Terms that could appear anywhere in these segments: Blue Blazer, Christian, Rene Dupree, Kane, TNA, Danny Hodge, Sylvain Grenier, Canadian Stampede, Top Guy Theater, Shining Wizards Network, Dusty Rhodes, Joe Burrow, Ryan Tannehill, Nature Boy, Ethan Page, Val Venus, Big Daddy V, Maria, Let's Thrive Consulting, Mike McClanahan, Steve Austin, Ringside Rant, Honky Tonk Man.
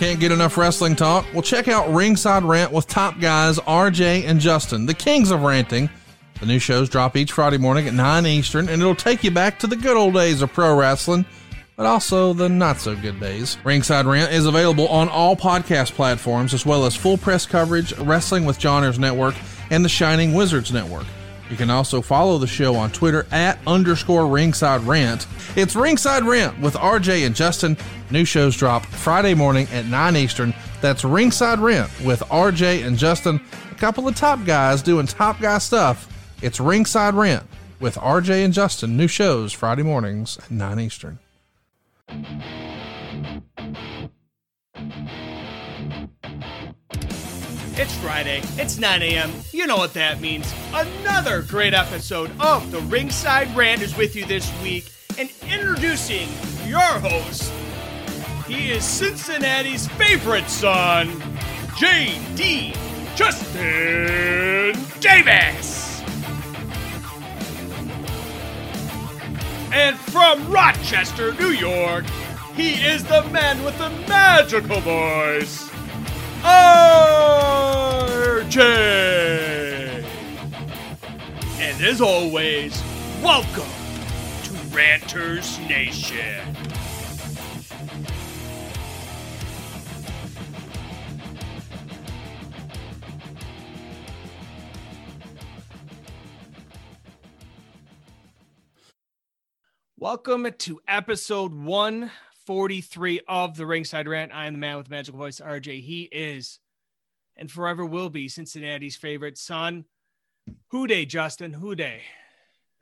Can't get enough wrestling talk? Well, check out Ringside Rant with top guys RJ and Justin, the kings of ranting. The new shows drop each Friday morning at 9 Eastern, and it'll take you back to the good old days of pro wrestling, but also the not-so-good days. Ringside Rant is available on all podcast platforms, as well as full press coverage, Wrestling with John Ayers Network, and the Shining Wizards Network. You can also follow the show on Twitter @ Ringside Rant. It's Ringside Rant with RJ and Justin. New shows drop Friday morning at 9 Eastern. That's Ringside Rant with RJ and Justin. A couple of top guys doing top guy stuff. It's Ringside Rant with RJ and Justin. New shows Friday mornings at 9 Eastern. It's Friday, it's 9 a.m., you know what that means. Another great episode of the Ringside Rant is with you this week, and introducing your host, he is Cincinnati's favorite son, J.D. Justin Davis. And from Rochester, New York, he is the man with the magical voice, RJ. And as always, welcome to Ranters Nation. Welcome to episode 143 of the Ringside Rant. I am the man with the magical voice, RJ. He is, and forever will be, Cincinnati's favorite son. Who day, Justin? Who day?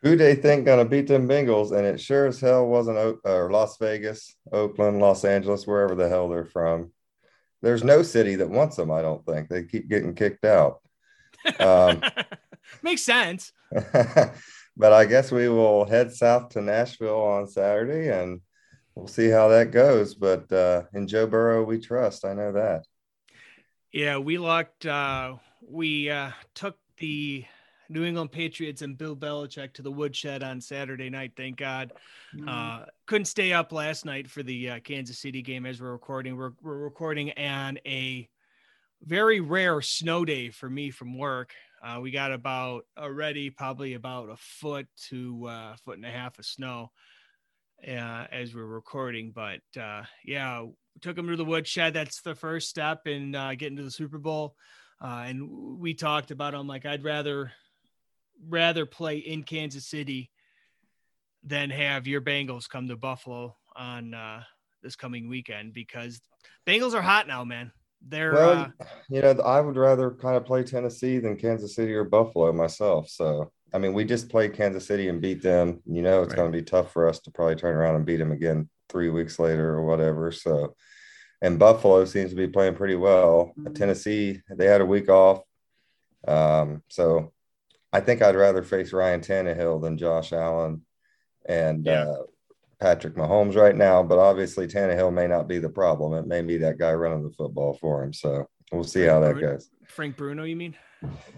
Who they think gonna beat them Bengals? And it sure as hell wasn't Las Vegas, Oakland, Los Angeles, wherever the hell they're from. There's no city that wants them. I don't think they keep getting kicked out. Makes sense. But I guess we will head south to Nashville on Saturday and we'll see how that goes. But in Joe Burrow, we trust. I know that. Yeah, we locked. We took the New England Patriots and Bill Belichick to the woodshed on Saturday night. Thank God. Couldn't stay up last night for the Kansas City game as we're recording. We're recording on a very rare snow day for me from work. We got about already probably about a foot to foot and a half of snow as we're recording. But yeah, took them to the woodshed. That's the first step in getting to the Super Bowl. And we talked about, I'm like, I'd rather play in Kansas City than have your Bengals come to Buffalo on this coming weekend, because Bengals are hot now, man. I would rather kind of play Tennessee than Kansas City or Buffalo myself. So, I mean, we just played Kansas City and beat them. You know, it's right. Going to be tough for us to probably turn around and beat them again 3 weeks later or whatever. So, and Buffalo seems to be playing pretty well. Tennessee, they had a week off. So I think I'd rather face Ryan Tannehill than Josh Allen and Patrick Mahomes right now, but obviously Tannehill may not be the problem. It may be that guy running the football for him. So we'll see how that goes. Frank Bruno, you mean?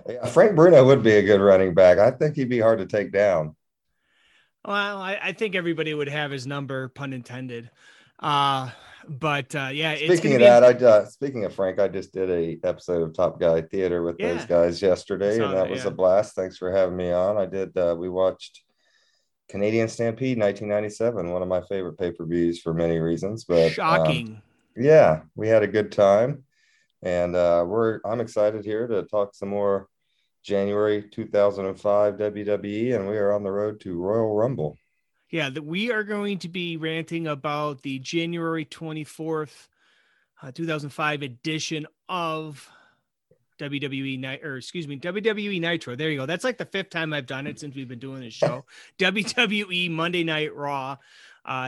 Yeah, Frank Bruno would be a good running back. I think he'd be hard to take down. Well, I think everybody would have his number, pun intended. Yeah. Speaking of Frank, I just did a episode of Top Guy Theater with those guys yesterday, and that was a blast. Thanks for having me on. I did. We watched Canadian Stampede 1997, one of my favorite pay-per-views for many reasons, but shocking. We had a good time, and I'm excited here to talk some more January 2005 WWE, and we are on the road to Royal Rumble. Yeah, we are going to be ranting about the January 24th, 2005 edition of WWE Nitro. There you go. That's like the fifth time I've done it since we've been doing this show. WWE Monday Night Raw.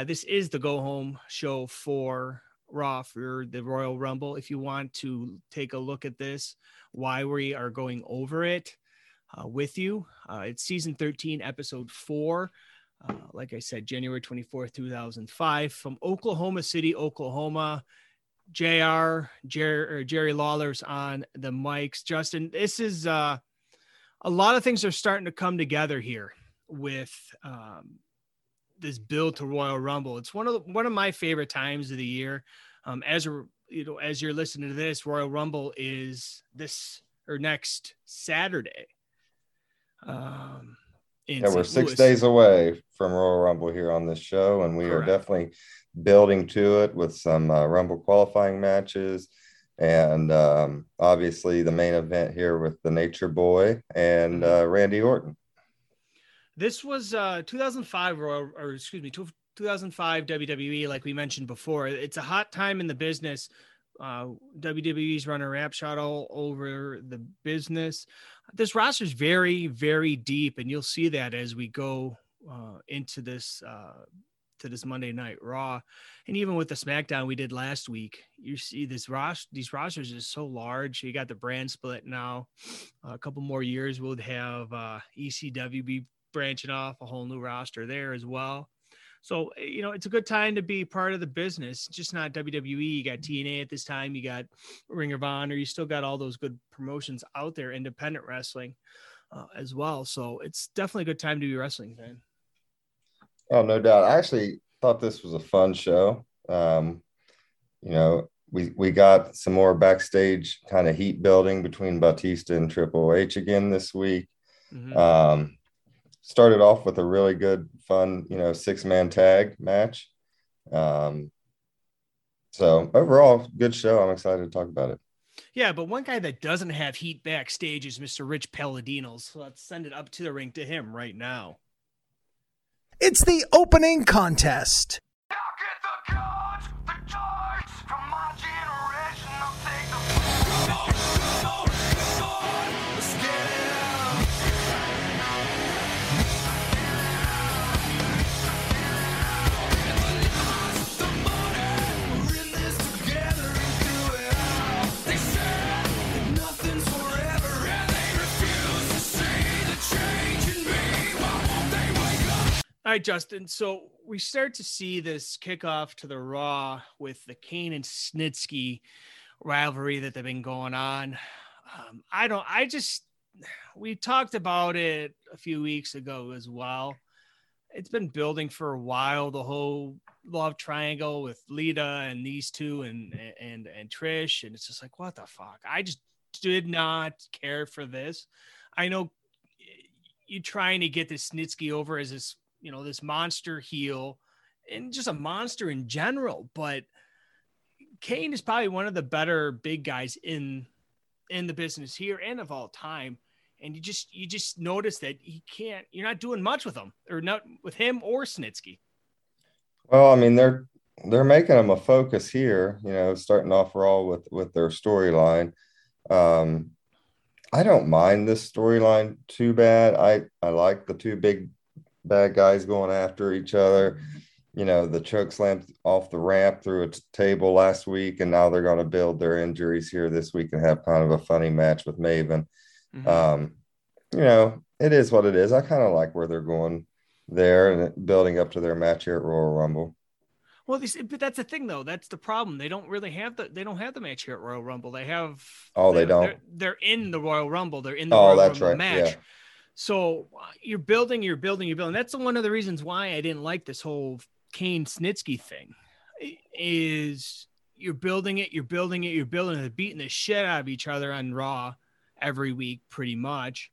This is the go-home show for Raw for the Royal Rumble. If you want to take a look at this, why we are going over it with you. It's season 13, episode 4. Like I said, January 24th, 2005, from Oklahoma City, Oklahoma. Jerry Lawler's on the mics. Justin, this is a lot of things are starting to come together here with this build to Royal Rumble. It's one of my favorite times of the year. As you're listening to this, Royal Rumble is this or next Saturday. We're 6 days away from Royal Rumble here on this show, and we Correct. Are definitely building to it with some Rumble qualifying matches, and obviously the main event here with the Nature Boy and Randy Orton. This was 2005 WWE, like we mentioned before. It's a hot time in the business. WWE's running rapshot all over the business. This roster is very, very deep, and you'll see that as we go into this to this Monday Night Raw, and even with the SmackDown we did last week. You see this roster; these rosters is so large. You got the brand split now. A couple more years, we'll have ECW be branching off a whole new roster there as well. So, you know, it's a good time to be part of the business, just not WWE. You got TNA at this time. You got Ring of Honor. You still got all those good promotions out there, independent wrestling as well. So it's definitely a good time to be wrestling fan. Oh, no doubt. I actually thought this was a fun show. We got some more backstage kind of heat building between Batista and Triple H again this week. Mm-hmm. Started off with a really good, fun, six-man tag match. So overall, good show. I'm excited to talk about it. Yeah, but one guy that doesn't have heat backstage is Mr. Rich Palladino. So let's send it up to the ring to him right now. It's the opening contest. Now get the cards, the cards from my generation. I'll take the All right, Justin, so we start to see this kickoff to the Raw with the Kane and Snitsky rivalry that they've been going on. We talked about it a few weeks ago as well. It's been building for a while, the whole love triangle with Lita and these two and Trish. And it's just like, what the fuck? I just did not care for this. I know you're trying to get this Snitsky over as this, this monster heel and just a monster in general, but Kane is probably one of the better big guys in the business here and of all time. And you just notice that you're not doing much with him or Snitsky. Well, I mean, they're making him a focus here, starting off Raw with their storyline. I don't mind this storyline too bad. I like the two big bad guys going after each other, the choke slam off the ramp through a table last week, and now they're going to build their injuries here this week and have kind of a funny match with Maven. Mm-hmm. It is what it is. I kind of like where they're going there and building up to their match here at Royal Rumble. Well, but that's the thing, though. That's the problem. They don't really have the match here at Royal Rumble. They have they don't. They're in the Royal Rumble. They're in the Royal Rumble right. match. Yeah. So you're building. That's one of the reasons why I didn't like this whole Kane Snitsky thing is you're building it. They're beating the shit out of each other on Raw every week, pretty much.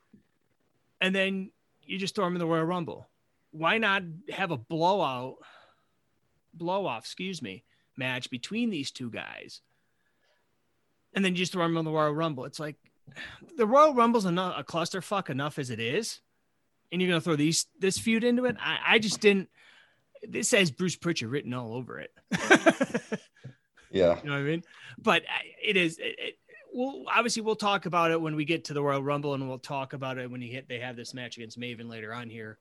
And then you just throw them in the Royal Rumble. Why not have a blow off match between these two guys? And then you just throw them in the Royal Rumble. It's like, the Royal Rumble's a clusterfuck enough as it is, and you're gonna throw this feud into it. I just didn't. This has Bruce Pritchard written all over it. Yeah, you know what I mean. But it is. We'll talk about it when we get to the Royal Rumble, and we'll talk about it when they have this match against Maven later on here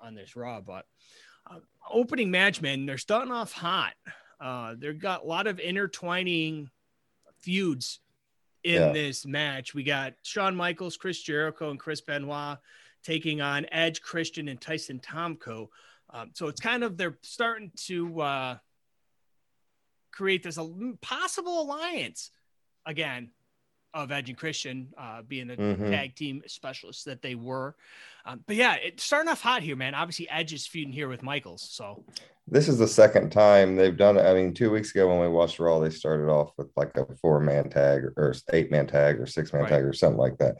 on this Raw. But opening match, man, they're starting off hot. They've got a lot of intertwining feuds. In this match, we got Shawn Michaels, Chris Jericho, and Chris Benoit taking on Edge, Christian, and Tyson Tomko. So it's kind of they're starting to create this possible alliance again of Edge and Christian being the tag team specialists that they were. But yeah, it's starting off hot here, man. Obviously, Edge is feuding here with Michaels. So this is the second time they've done it. I mean, 2 weeks ago when we watched Raw, they started off with like a 4-man tag or 8-man tag or 6-man tag or something like that.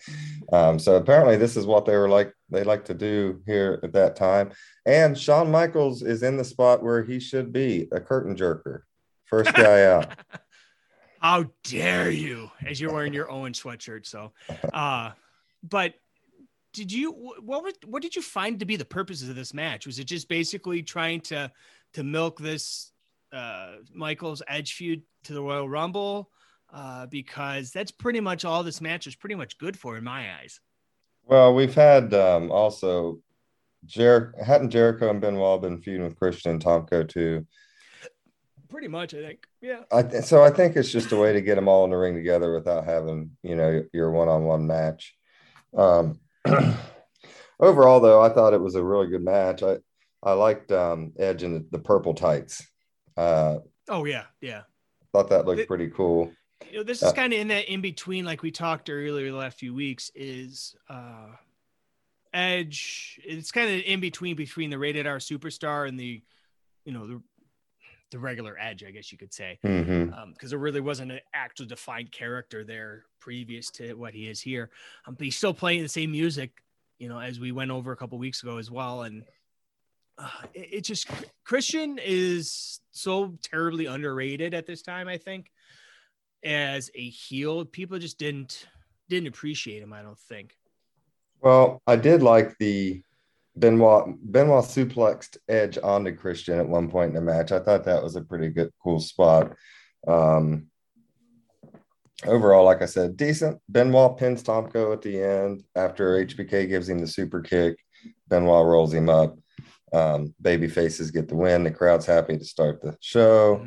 So apparently this is what they were like. They like to do here at that time. And Shawn Michaels is in the spot where he should be, a curtain jerker. First guy out. How dare you, as you're wearing your Owen sweatshirt. So, but did you, what did you find to be the purposes of this match? Was it just basically trying to milk this Michaels Edge feud to the Royal Rumble? Because that's pretty much all this match was pretty much good for in my eyes. Well, we've had also Jericho and Benoit been feuding with Christian and Tomko too. Pretty much, I think. Yeah. So I think it's just a way to get them all in the ring together without having, you know, your one-on-one match. Overall, though, I thought it was a really good match. I liked Edge in the purple tights. Oh, yeah. Yeah. Thought that looked pretty cool. You know, this is kind of in that in-between, like we talked earlier the last few weeks, is Edge. It's kind of in-between between the rated R superstar and the, you know, the regular Edge, I guess you could say, because there really wasn't an actual defined character there previous to what he is here. But he's still playing the same music, you know, as we went over a couple weeks ago as well. And it's just, Christian is so terribly underrated at this time, I think, as a heel. People just didn't appreciate him, I don't think. Well, I did like the Benoit suplexed Edge onto Christian at one point in the match. I thought that was a pretty good, cool spot. Overall, like I said, decent. Benoit pins Tomko at the end after HBK gives him the super kick. Benoit rolls him up. Baby faces get the win. The crowd's happy to start the show.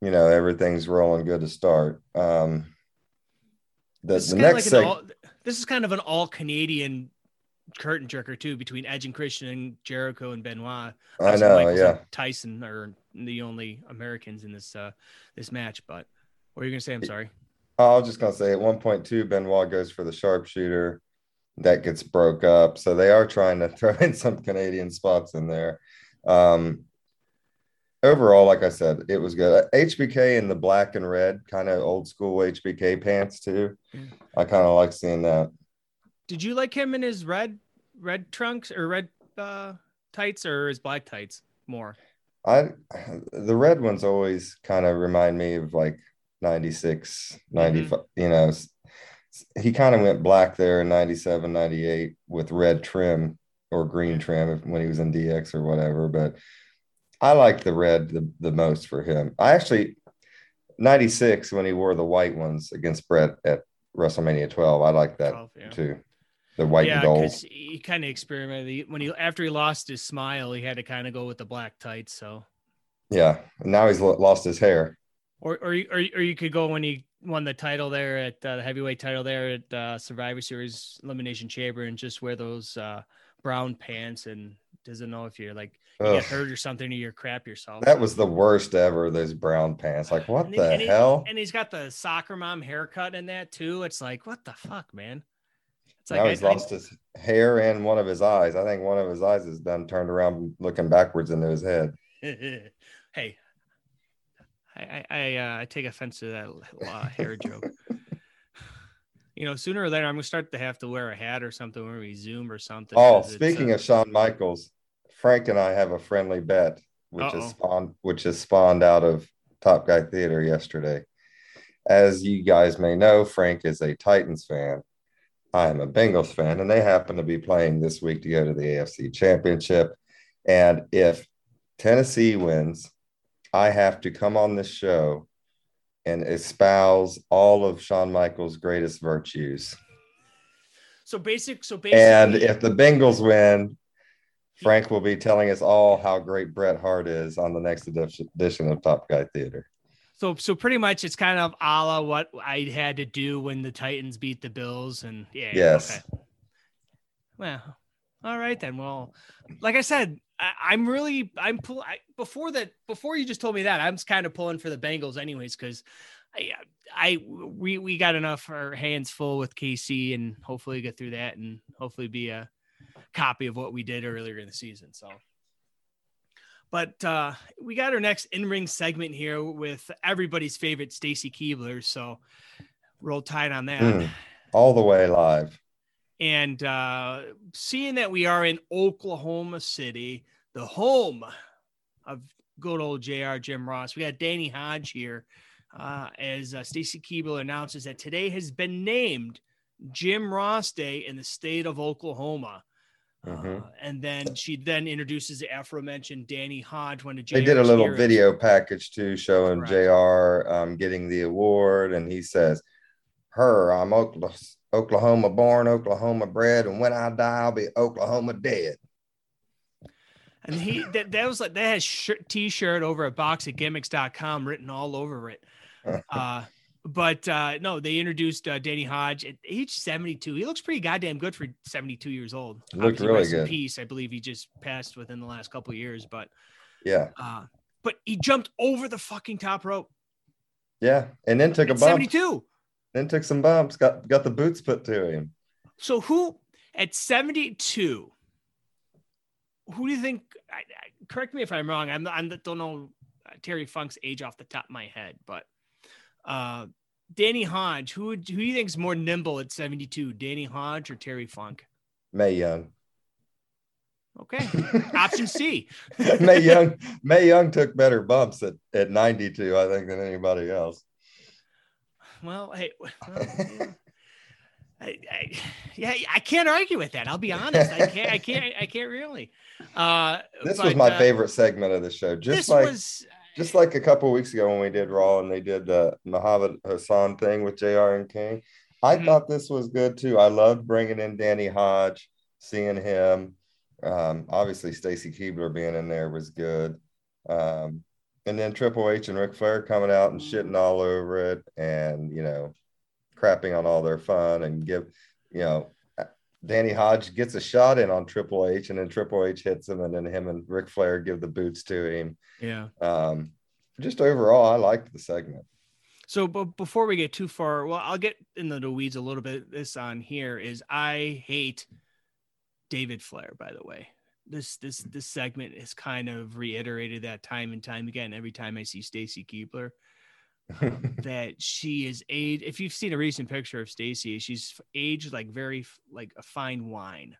You know, everything's rolling good to start. This is kind of an all-Canadian curtain jerker too, between Edge and Christian and Jericho and Benoit. I know, Michaels, yeah. Tyson are the only Americans in this this match. But what are you gonna say? I'm sorry. I was just gonna say at 1.2, Benoit goes for the sharpshooter, that gets broke up. So they are trying to throw in some Canadian spots in there. Overall, like I said, it was good. HBK in the black and red, kind of old school HBK pants too. I kind of like seeing that. Did you like him in his red trunks or red tights or his black tights more? The red ones always kind of remind me of like 96, 95, you know, he kind of went black there in 97, 98 with red trim or green trim when he was in DX or whatever. But I like the red the most for him. I actually, 96 when he wore the white ones against Brett at WrestleMania 12, I like that 12, yeah. Too. The white and gold. He kind of experimented after he lost his smile, he had to kind of go with the black tights. So yeah, now he's lost his hair. Or you could go when he won the title there at the heavyweight title there at Survivor Series Elimination Chamber and just wear those brown pants and doesn't know if you're like you get hurt or something or you're crap yourself. That was the worst ever, those brown pants. Like what the hell? And he's got the soccer mom haircut in that too. It's like what the fuck, man. It's like now he's lost his hair and one of his eyes. I think one of his eyes is done turned around looking backwards into his head. Hey, I take offense to that hair joke. You know, sooner or later, I'm going to start to have to wear a hat or something when we Zoom or something. Oh, speaking of Shawn Michaels, Frank and I have a friendly bet, which is spawned out of Top Guy Theater yesterday. As you guys may know, Frank is a Titans fan. I am a Bengals fan, and they happen to be playing this week to go to the AFC Championship. And if Tennessee wins, I have to come on this show and espouse all of Shawn Michaels' greatest virtues. So basically, and if the Bengals win, Frank will be telling us all how great Bret Hart is on the next edition of Top Guy Theater. So pretty much it's kind of a la what I had to do when the Titans beat the Bills. And yeah, yes. Okay. Well, all right then. Well, like I said, I'm pulling before you just told me that I'm kind of pulling for the Bengals anyways, because we got enough our hands full with KC, and hopefully get through that and hopefully be a copy of what we did earlier in the season. So, but we got our next in-ring segment here with everybody's favorite Stacey Keebler. So roll tide on that. All the way live. And seeing that we are in Oklahoma City, the home of good old JR Jim Ross, we got Danny Hodge here as Stacey Keebler announces that today has been named Jim Ross Day in the state of Oklahoma. And then she then introduces the aforementioned Danny Hodge. When they did a little video package too, showing JR getting the award. And he says, I'm Oklahoma born, Oklahoma bred, and when I die, I'll be Oklahoma dead. And he that was like that has t-shirt over at boxofgimmicks.com written all over it. But they introduced Danny Hodge at age 72. He looks pretty goddamn good for 72 years old. Looked really good. Peace. I believe he just passed within the last couple of years, but yeah. But he jumped over the fucking top rope. Yeah, and then took a bump. 72. Then took some bumps. Got the boots put to him. So who at 72? Who do you think? Correct me if I'm wrong. I don't know Terry Funk's age off the top of my head, but. Danny Hodge, who do you think is more nimble at 72, Danny Hodge or Terry Funk? Mae Young. Okay. Option C. Mae Young took better bumps at 92, I think, than anybody else. Well, hey, I can't argue with that. I'll be honest. I can't really. This was my favorite segment of the show. Just like a couple of weeks ago when we did Raw and they did the Muhammad Hassan thing with JR and Kane, I thought this was good too. I loved bringing in Danny Hodge, seeing him. Obviously, Stacey Keebler being in there was good. And then Triple H and Ric Flair coming out and shitting all over it and, you know, crapping on all their fun and Danny Hodge gets a shot in on Triple H, and then Triple H hits him, and then him and Ric Flair give the boots to him. Yeah. Just overall, I liked the segment. So, but before we get too far, well, I'll get into the weeds a little bit. This on here is I hate David Flair, by the way. This segment is kind of reiterated that time and time again. Every time I see Stacey Keebler, that she is aged. If you've seen a recent picture of Stacey, she's aged like very like a fine wine.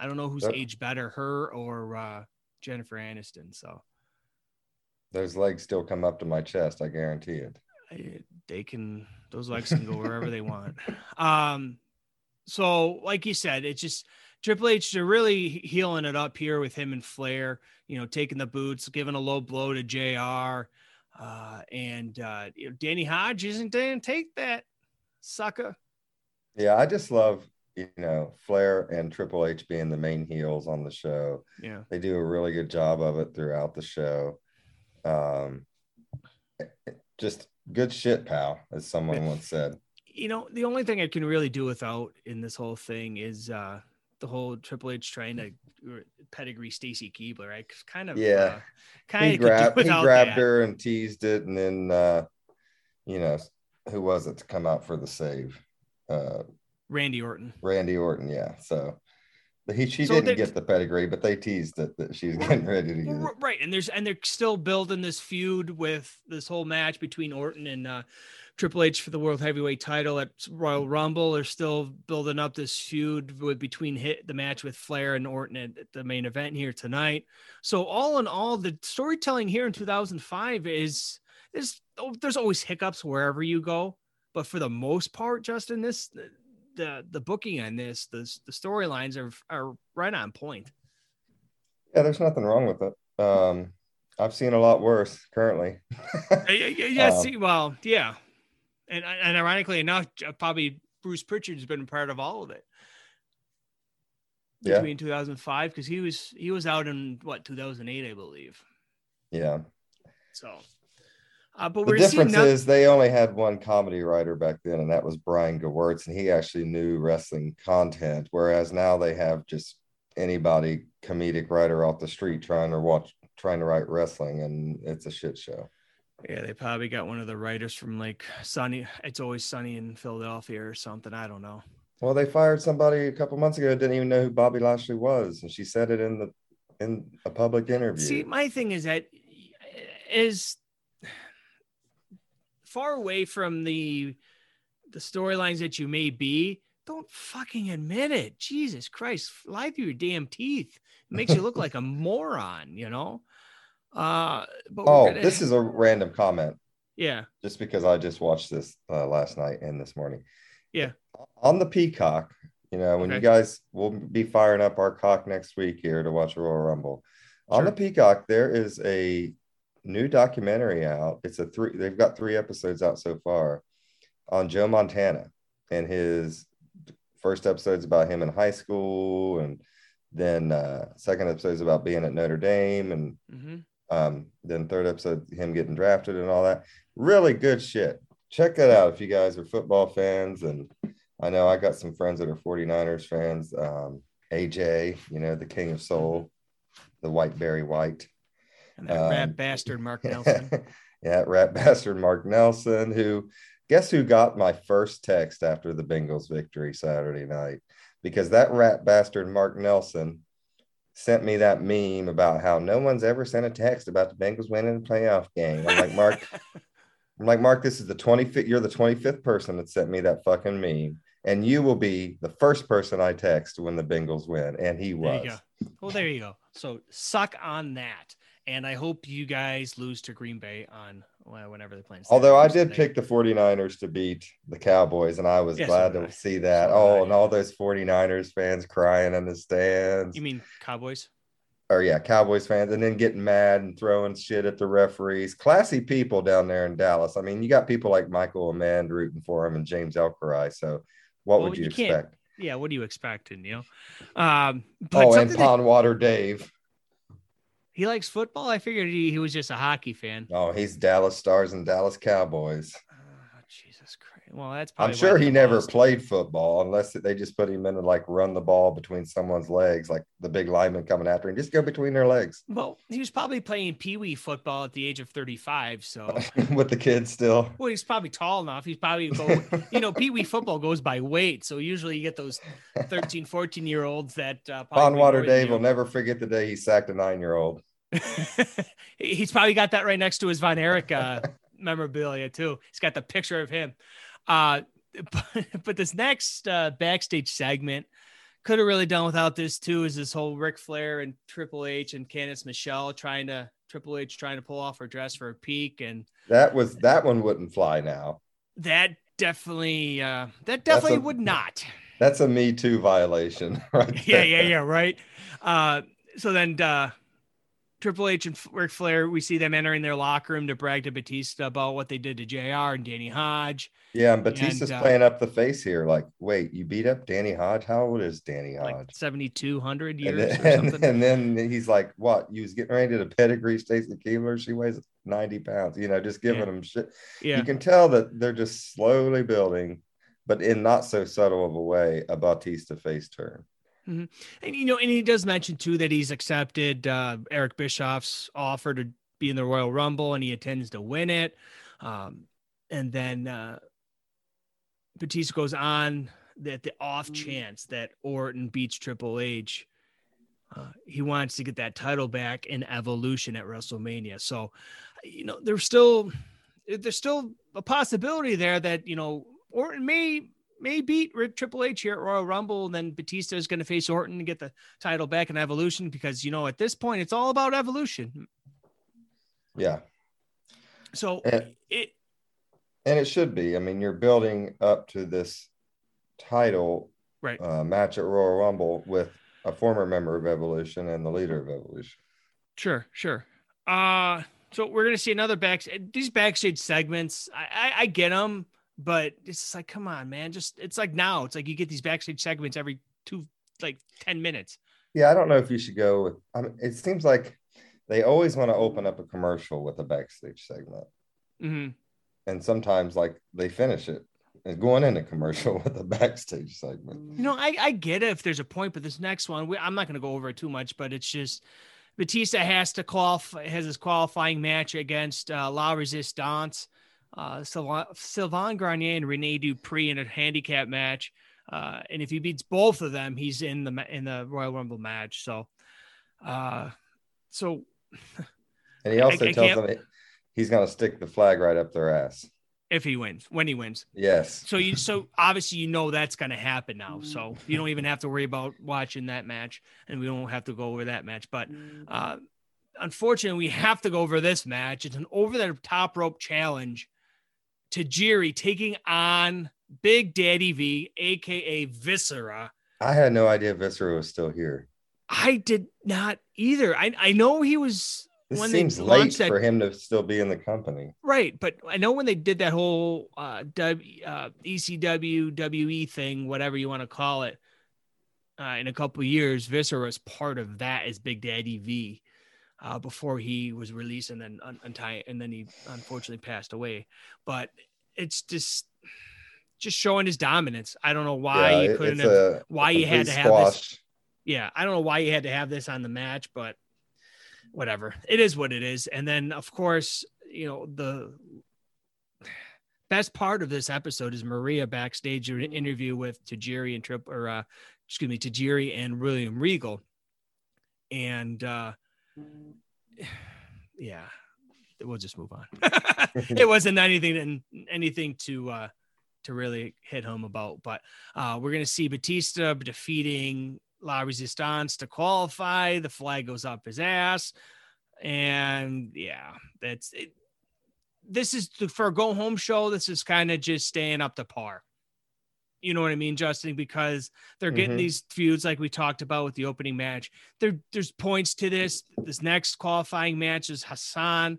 I don't know who's aged better, her or Jennifer Aniston. So those legs still come up to my chest, I guarantee it. Those legs can go wherever they want. So like you said, it's just Triple H are really healing it up here with him and Flair, you know, taking the boots, giving a low blow to JR. Danny Hodge didn't take that, sucker. Yeah, I just love, Flair and Triple H being the main heels on the show. Yeah, they do a really good job of it throughout the show. Just good shit, pal, as someone once said. The only thing I can really do without in this whole thing is the whole Triple H trying to pedigree Stacey Keebler. I He grabbed her and teased it, and then who was it to come out for the save? Randy Orton, yeah. So she didn't get the pedigree, but they teased it that she's getting ready to get it. Right, and they're still building this feud with this whole match between Orton and Triple H for the World Heavyweight title at Royal Rumble. They're still building up this feud the match with Flair and Orton at the main event here tonight. So all in all, the storytelling here in 2005 there's always hiccups wherever you go, but for the most part, Justin, the booking on this, the storylines are right on point. Yeah, there's nothing wrong with it. I've seen a lot worse currently. Yeah. And ironically enough, probably Bruce Pritchard's been part of all of it between 2005, because he was out in 2008, I believe. Yeah. So, but the difference is they only had one comedy writer back then, and that was Brian Gewirtz, and he actually knew wrestling content. Whereas now they have just anybody comedic writer off the street trying to write wrestling, and it's a shit show. Yeah, they probably got one of the writers from like Sunny. It's Always Sunny in Philadelphia or something. I don't know. Well, they fired somebody a couple months ago who didn't even know who Bobby Lashley was, and she said it in a public interview. See, my thing is that is far away from the storylines that you may be. Don't fucking admit it. Jesus Christ. Lie through your damn teeth. It makes you look like a moron, you know? This is a random comment. Yeah. Just because I just watched this last night and this morning. Yeah. On the Peacock, you know, when you guys will be firing up our cock next week here to watch Royal Rumble. Sure. On the Peacock, there is a new documentary out. It's they've got 3 episodes out so far on Joe Montana, and his first episode's about him in high school, and then second episode's about being at Notre Dame, and then third episode, him getting drafted and all that. Really good shit. Check that out if you guys are football fans. And I know I got some friends that are 49ers fans. AJ, you know, the King of Soul, the white Barry White. And that rat bastard Mark Nelson. Yeah, rat bastard Mark Nelson, who, guess who got my first text after the Bengals victory Saturday night? Because that rat bastard Mark Nelson sent me that meme about how no one's ever sent a text about the Bengals winning a playoff game. I'm like, Mark, this is the 25th. You're the 25th person that sent me that fucking meme, and you will be the first person I text when the Bengals win. And he was. There you go. Well, there you go. So suck on that. And I hope you guys lose to Green Bay on whenever they play. Although I did pick the 49ers to beat the Cowboys, and I was glad to see that. Oh, and all those 49ers fans crying in the stands. You mean Cowboys? Oh, yeah, Cowboys fans. And then getting mad and throwing shit at the referees. Classy people down there in Dallas. I mean, you got people like Michael Amend rooting for him and James Alcarai. So what would you expect? Yeah, what do you expect, Neil? And Pondwater Dave. He likes football. I figured he was just a hockey fan. Oh, he's Dallas Stars and Dallas Cowboys. Oh, Jesus Christ. Well, that's probably. I'm sure he never played football unless they just put him in and like run the ball between someone's legs, like the big lineman coming after him. Just go between their legs. Well, he was probably playing peewee football at the age of 35. So with the kids still. Well, he's probably tall enough. He's probably, peewee football goes by weight. So usually you get those 13, 14-year-olds that. Pondwater Dave will never forget the day he sacked a 9-year-old. He's probably got that right next to his Von Erich memorabilia too. He's got the picture of him. But this next backstage segment, could have really done without this too, is this whole Ric Flair and Triple H and Candice Michelle trying to pull off her dress for a peek. And that one wouldn't fly now. That definitely would not. That's a Me Too violation. Right. Yeah. Right. So then, Triple H and Ric Flair, we see them entering their locker room to brag to Batista about what they did to JR and Danny Hodge. Yeah, and Batista's playing up the face here. Like, wait, you beat up Danny Hodge? How old is Danny Hodge? Like 7,200 years or something. And then he's like, what? You was getting ready to pedigree Stacey Keebler? She weighs 90 pounds. You know, just giving them shit. Yeah. You can tell that they're just slowly building, but in not so subtle of a way, a Batista face turn. Mm-hmm. And and he does mention too that he's accepted Eric Bischoff's offer to be in the Royal Rumble, and he intends to win it. And then Batista goes on that the off chance that Orton beats Triple H, he wants to get that title back in Evolution at WrestleMania. So, there's still a possibility there that Orton may beat Triple H here at Royal Rumble, and then Batista is going to face Orton and get the title back in Evolution, because at this point it's all about Evolution. Yeah. So it should be. I mean, you're building up to this title match at Royal Rumble with a former member of Evolution and the leader of Evolution. Sure. So we're going to see another these backstage segments. I get them. But it's like, come on, man. It's like now. It's like you get these backstage segments every 10 minutes. Yeah, I don't know if you should go with. I mean, it seems like they always want to open up a commercial with a backstage segment, and sometimes like they finish it and going into commercial with a backstage segment. I get it if there's a point, but this next one, I'm not going to go over it too much. But it's just Batista has to has his qualifying match against La Resistance, Sylvain Grenier and Rene Dupree in a handicap match. And if he beats both of them, he's in the Royal Rumble match. So and he also tells them he's going to stick the flag right up their ass if he wins, when he wins. Yes. So obviously, that's going to happen now. So you don't even have to worry about watching that match, and we don't have to go over that match. But unfortunately, we have to go over this match. It's an over the top rope challenge. Tajiri taking on Big Daddy V, aka Viscera. I had no idea Viscera was still here. I did not either. I know he was. This seems late for him to still be in the company. Right. But I know when they did that whole ECW, WE thing, whatever you want to call it, in a couple of years, Viscera was part of that as Big Daddy V before he was released and then and then he unfortunately passed away. But it's just showing his dominance. I don't know why he couldn't have, why he had to have this. Yeah, I don't know why he had to have this on the match, but whatever. It is what it is. And then, of course, the best part of this episode is Maria backstage in an interview with Tajiri and Tajiri and William Regal. And yeah, we'll just move on. It wasn't anything to really hit home about, but we're going to see Batista defeating La Resistance to qualify. The flag goes up his ass. And yeah, that's it. This is for a go home show. This is kind of just staying up to par. You know what I mean, Justin? Because they're getting these feuds like we talked about with the opening match. There's points to this. This next qualifying match is Hassan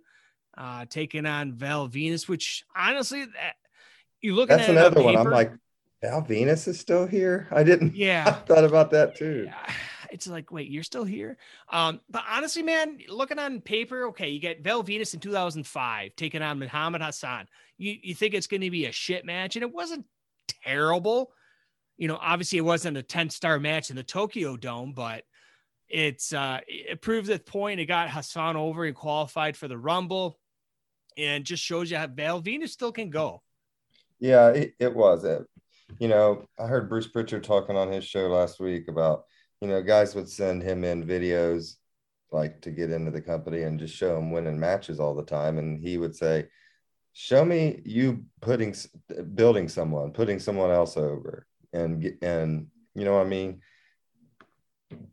taking on Val Venus, which honestly, that's another one. I'm like, Val Venus is still here. I thought about that too. Yeah. It's like, wait, you're still here. But honestly, man, looking on paper, okay, you get Val Venus in 2005 taking on Muhammad Hassan. You think it's going to be a shit match, and it wasn't terrible. Obviously it wasn't a 10-star match in the Tokyo Dome, but it proved the point. It got Hassan over and qualified for the Rumble, and just shows you how Val Venus still can go. Yeah, it was it. I heard Bruce Pritchard talking on his show last week about, guys would send him in videos like to get into the company and just show him winning matches all the time. And he would say, show me you putting someone else over. And you know what I mean?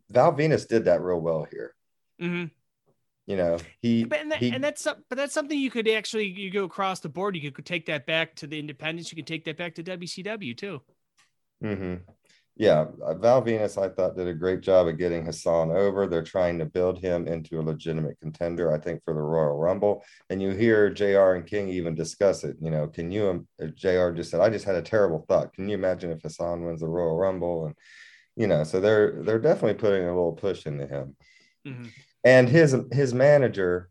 Val Venus did that real well here. Mm-hmm. But that's something you could actually, you go across the board. You could take that back to the independents. You can take that back to WCW too. Mm-hmm. Yeah. Val Venus, I thought, did a great job of getting Hassan over. They're trying to build him into a legitimate contender, I think, for the Royal Rumble. And you hear JR and King even discuss it. JR just said, I just had a terrible thought. Can you imagine if Hassan wins the Royal Rumble? And, so they're definitely putting a little push into him. Mm-hmm. And his manager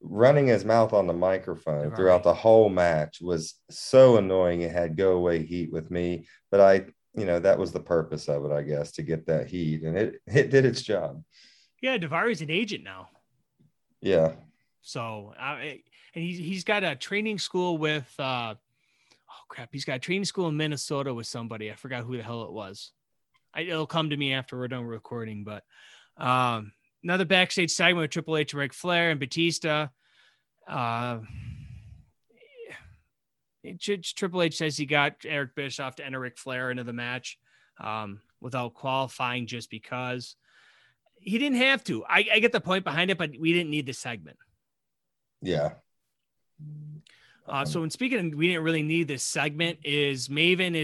running his mouth on the microphone throughout the whole match was so annoying. It had go away heat with me, but that was the purpose of it, I guess, to get that heat, and it did its job. Yeah. Davari's an agent now. Yeah. So, and he's got a training school with, he's got a training school in Minnesota with somebody. I forgot who the hell it was. It'll come to me after we're done recording, but, another backstage segment with Triple H and Ric Flair and Batista. Triple H says he got Eric Bischoff to enter Ric Flair into the match without qualifying just because he didn't have to. I get the point behind it, but we didn't need the segment. Yeah. So in speaking of, we didn't really need this segment, is Maven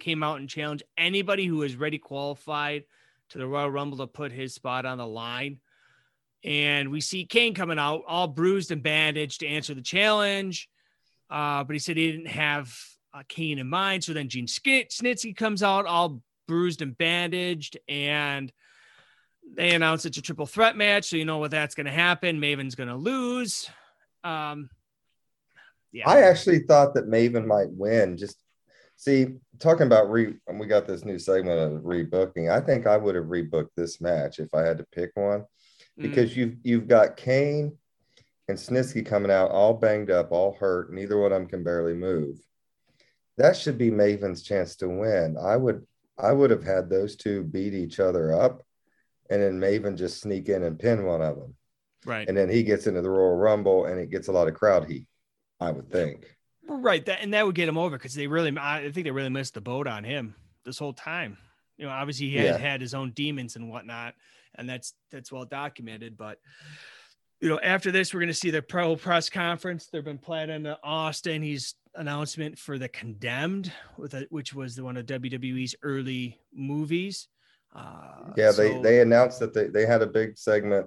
came out and challenged anybody who is ready qualified to the Royal Rumble to put his spot on the line. And we see Kane coming out all bruised and bandaged to answer the challenge. But he said he didn't have Kane in mind. So then Gene Snitsky comes out all bruised and bandaged, and they announce it's a triple threat match. So you know what that's going to happen. Maven's going to lose. I actually thought that Maven might win just See, talking about we got this new segment of rebooking. I think I would have rebooked this match if I had to pick one, because you've got Kane and Snitsky coming out all banged up, all hurt. Neither one of them can barely move. That should be Maven's chance to win. I would have had those two beat each other up, and then Maven just sneak in and pin one of them. Right. And then he gets into the Royal Rumble, and it gets a lot of crowd heat, I would think. Right. That would get him over, because I think they really missed the boat on him this whole time. You know, obviously he had his own demons and whatnot, and that's well documented. But, you know, after this, we're going to see the pro press conference. They've been planning to Austin. He's announcement for The Condemned, which was one of WWE's early movies. They announced that they had a big segment.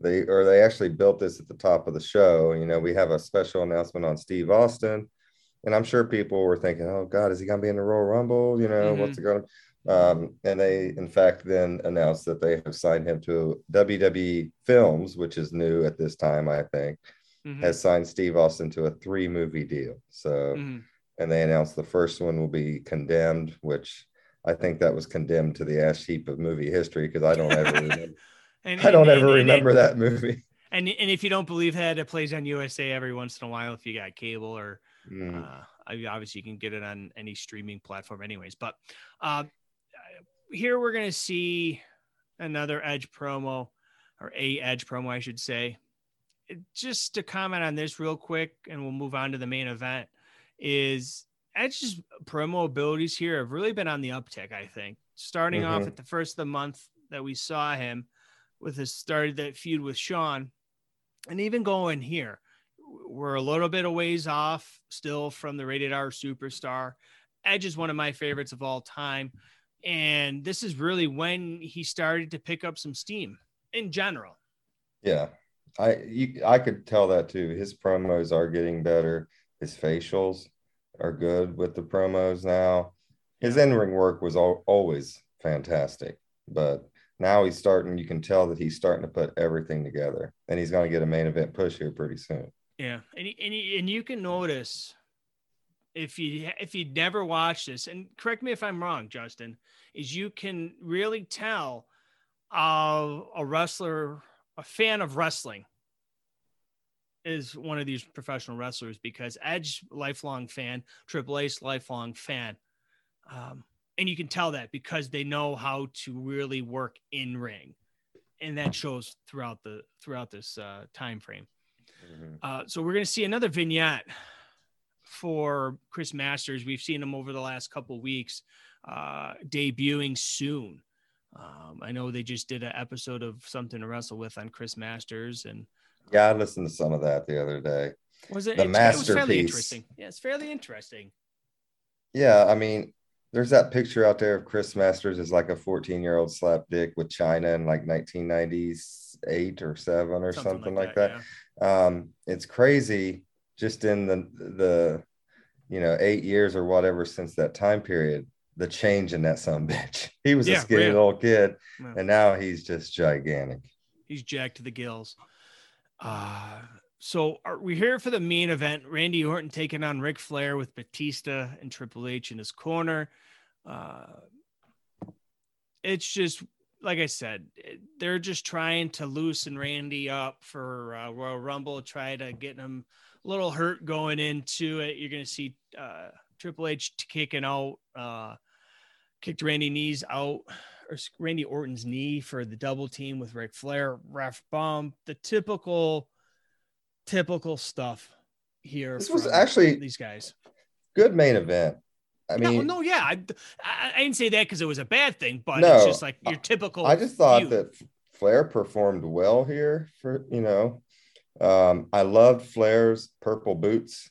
They actually built this at the top of the show. You know, we have a special announcement on Steve Austin, and I'm sure people were thinking, "Oh God, is he going to be in the Royal Rumble? You know, what's it going to?" And they, in fact, then announced that they have signed him to WWE Films, which is new at this time, I think, has signed Steve Austin to a 3-movie deal. So, and they announced the first one will be Condemned, which I think that was condemned to the ash heap of movie history, because I don't ever remember. I don't ever remember that movie. And if you don't believe that, it plays on USA every once in a while if you got cable, or obviously you can get it on any streaming platform anyways. But here we're going to see another Edge promo, or a Edge promo, I should say. Just to comment on this real quick, and we'll move on to the main event, is Edge's promo abilities here have really been on the uptick, I think. Starting off at the first of the month that we saw him, with his started that feud with Shawn, and even going here, we're a little bit of ways off still from the Rated R Superstar. Edge is one of my favorites of all time, and this is really when he started to pick up some steam in general. Yeah, I could tell that too. His promos are getting better. His facials are good with the promos now. His in-ring work was always fantastic, but now he's starting, you can tell that he's starting to put everything together, and he's going to get a main event push here pretty soon. Yeah. And you can notice if you never watched this, and correct me if I'm wrong, Justin, is you can really tell a wrestler, a fan of wrestling is one of these professional wrestlers, because Edge, lifelong fan, Triple H, lifelong fan. And you can tell that because they know how to really work in ring, and that shows throughout this time frame. So we're going to see another vignette for Chris Masters. We've seen him over the last couple of weeks, debuting soon. I know they just did an episode of Something to Wrestle With on Chris Masters, and I listened to some of that the other day. Was it the masterpiece? It was fairly interesting. Yeah, it's fairly interesting. Yeah, I mean, there's that picture out there of Chris Masters as like a 14-year-old slap dick with China in like 1998 or 7 or something like that. Yeah. It's crazy just in the 8 years or whatever since that time period, the change in that sumbitch. He was a skinny little kid, and now he's just gigantic. He's jacked to the gills. So are we here for the main event? Randy Orton taking on Ric Flair with Batista and Triple H in his corner. It's just, like I said, they're just trying to loosen Randy up for Royal Rumble, try to get him a little hurt going into it. You're going to see Triple H kicking out, kicked Randy knees out, or Randy Orton's knee for the double team with Ric Flair, ref bump, the typical stuff here. This was actually these guys. Good main event. I mean, I didn't say that because it was a bad thing, but it's just like your typical. I just thought that Flair performed well here. I loved Flair's purple boots.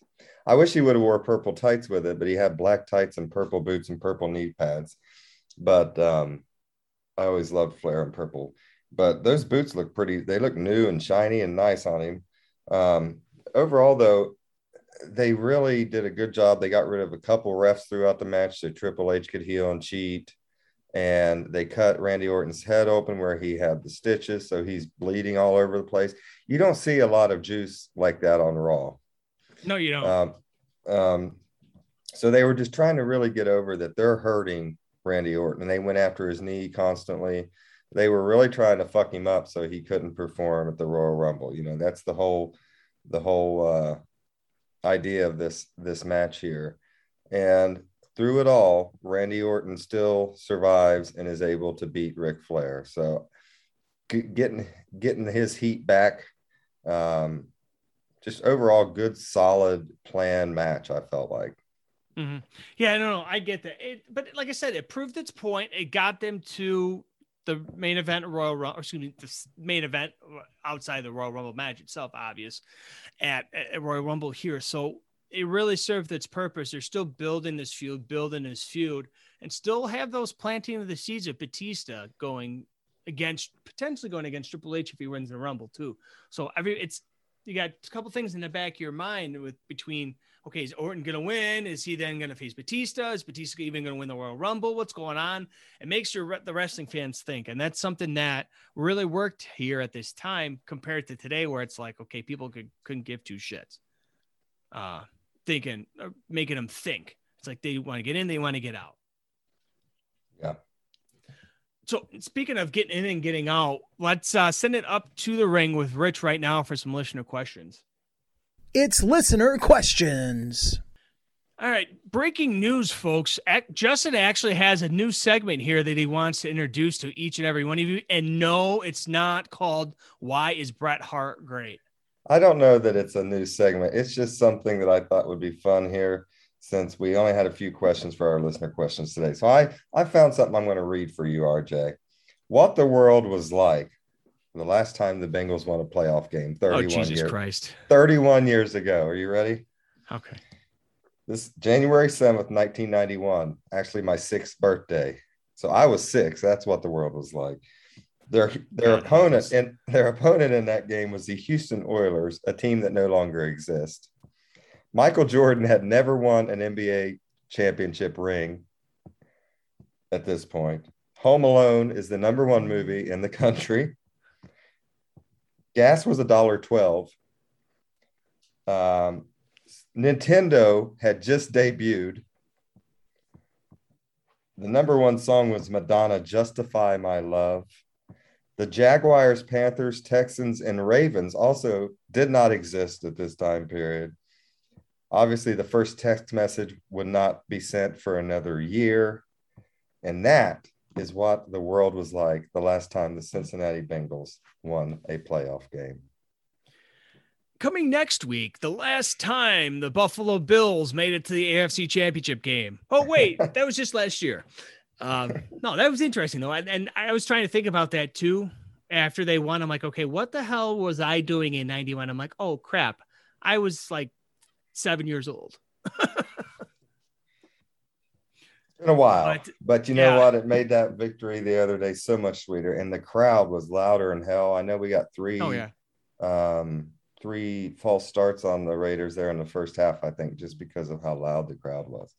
I wish he would have wore purple tights with it, but he had black tights and purple boots and purple knee pads. But I always loved Flair in purple. But those boots look pretty. They look new and shiny and nice on him. Overall, though, they really did a good job. They got rid of a couple refs throughout the match so Triple H could heel and cheat, and they cut Randy Orton's head open where he had the stitches, so he's bleeding all over the place. You don't see a lot of juice like that on Raw. No, you don't. So they were just trying to really get over that they're hurting Randy Orton, and they went after his knee constantly. They were really trying to fuck him up so he couldn't perform at the Royal Rumble. You know, that's the whole idea of this match here. And through it all, Randy Orton still survives and is able to beat Ric Flair. So getting his heat back, just overall good, solid planned match, I felt like. Mm-hmm. Yeah, no, I get that. But like I said, it proved its point. It got them to the main event, the main event outside the Royal Rumble match itself, obvious, at Royal Rumble here. So it really served its purpose. They're still building this feud, and still have those planting of the seeds of Batista potentially going against Triple H if he wins the Rumble too. So you got a couple things in the back of your mind between, okay, is Orton going to win? Is he then going to face Batista? Is Batista even going to win the Royal Rumble? What's going on? It makes the wrestling fans think. And that's something that really worked here at this time compared to today, where it's like, okay, people couldn't give two shits. Making them think. It's like they want to get in, they want to get out. Yeah. So speaking of getting in and getting out, let's send it up to the ring with Rich right now for some listener questions. It's listener questions. All right. Breaking news, folks. Justin actually has a new segment here that he wants to introduce to each and every one of you. And no, it's not called Why Is Bret Hart Great? I don't know that it's a new segment. It's just something that I thought would be fun here, since we only had a few questions for our listener questions today. So I found something I'm going to read for you, RJ. What the world was like the last time the Bengals won a playoff game, 31 years ago. Are you ready? Okay. This January 7th, 1991, actually my 6th birthday. So I was 6. That's what the world was like. Their opponent in that game was the Houston Oilers, a team that no longer exists. Michael Jordan had never won an NBA championship ring at this point. Home Alone is the number one movie in the country. Gas was $1.12. Nintendo had just debuted. The number one song was Madonna, Justify My Love. The Jaguars, Panthers, Texans, and Ravens also did not exist at this time period. Obviously, the first text message would not be sent for another year. And that is what the world was like the last time the Cincinnati Bengals won a playoff game. Coming next week, the last time the Buffalo Bills made it to the AFC Championship game. Oh, wait, that was just last year. No, that was interesting, though. And I was trying to think about that, too. After they won, I'm like, okay, what the hell was I doing in 91? I'm like, oh, crap. I was like 7 years old. In a while, but you know what? It made that victory the other day so much sweeter, and the crowd was louder than hell. I know we got three false starts on the Raiders there in the first half, I think, just because of how loud the crowd was.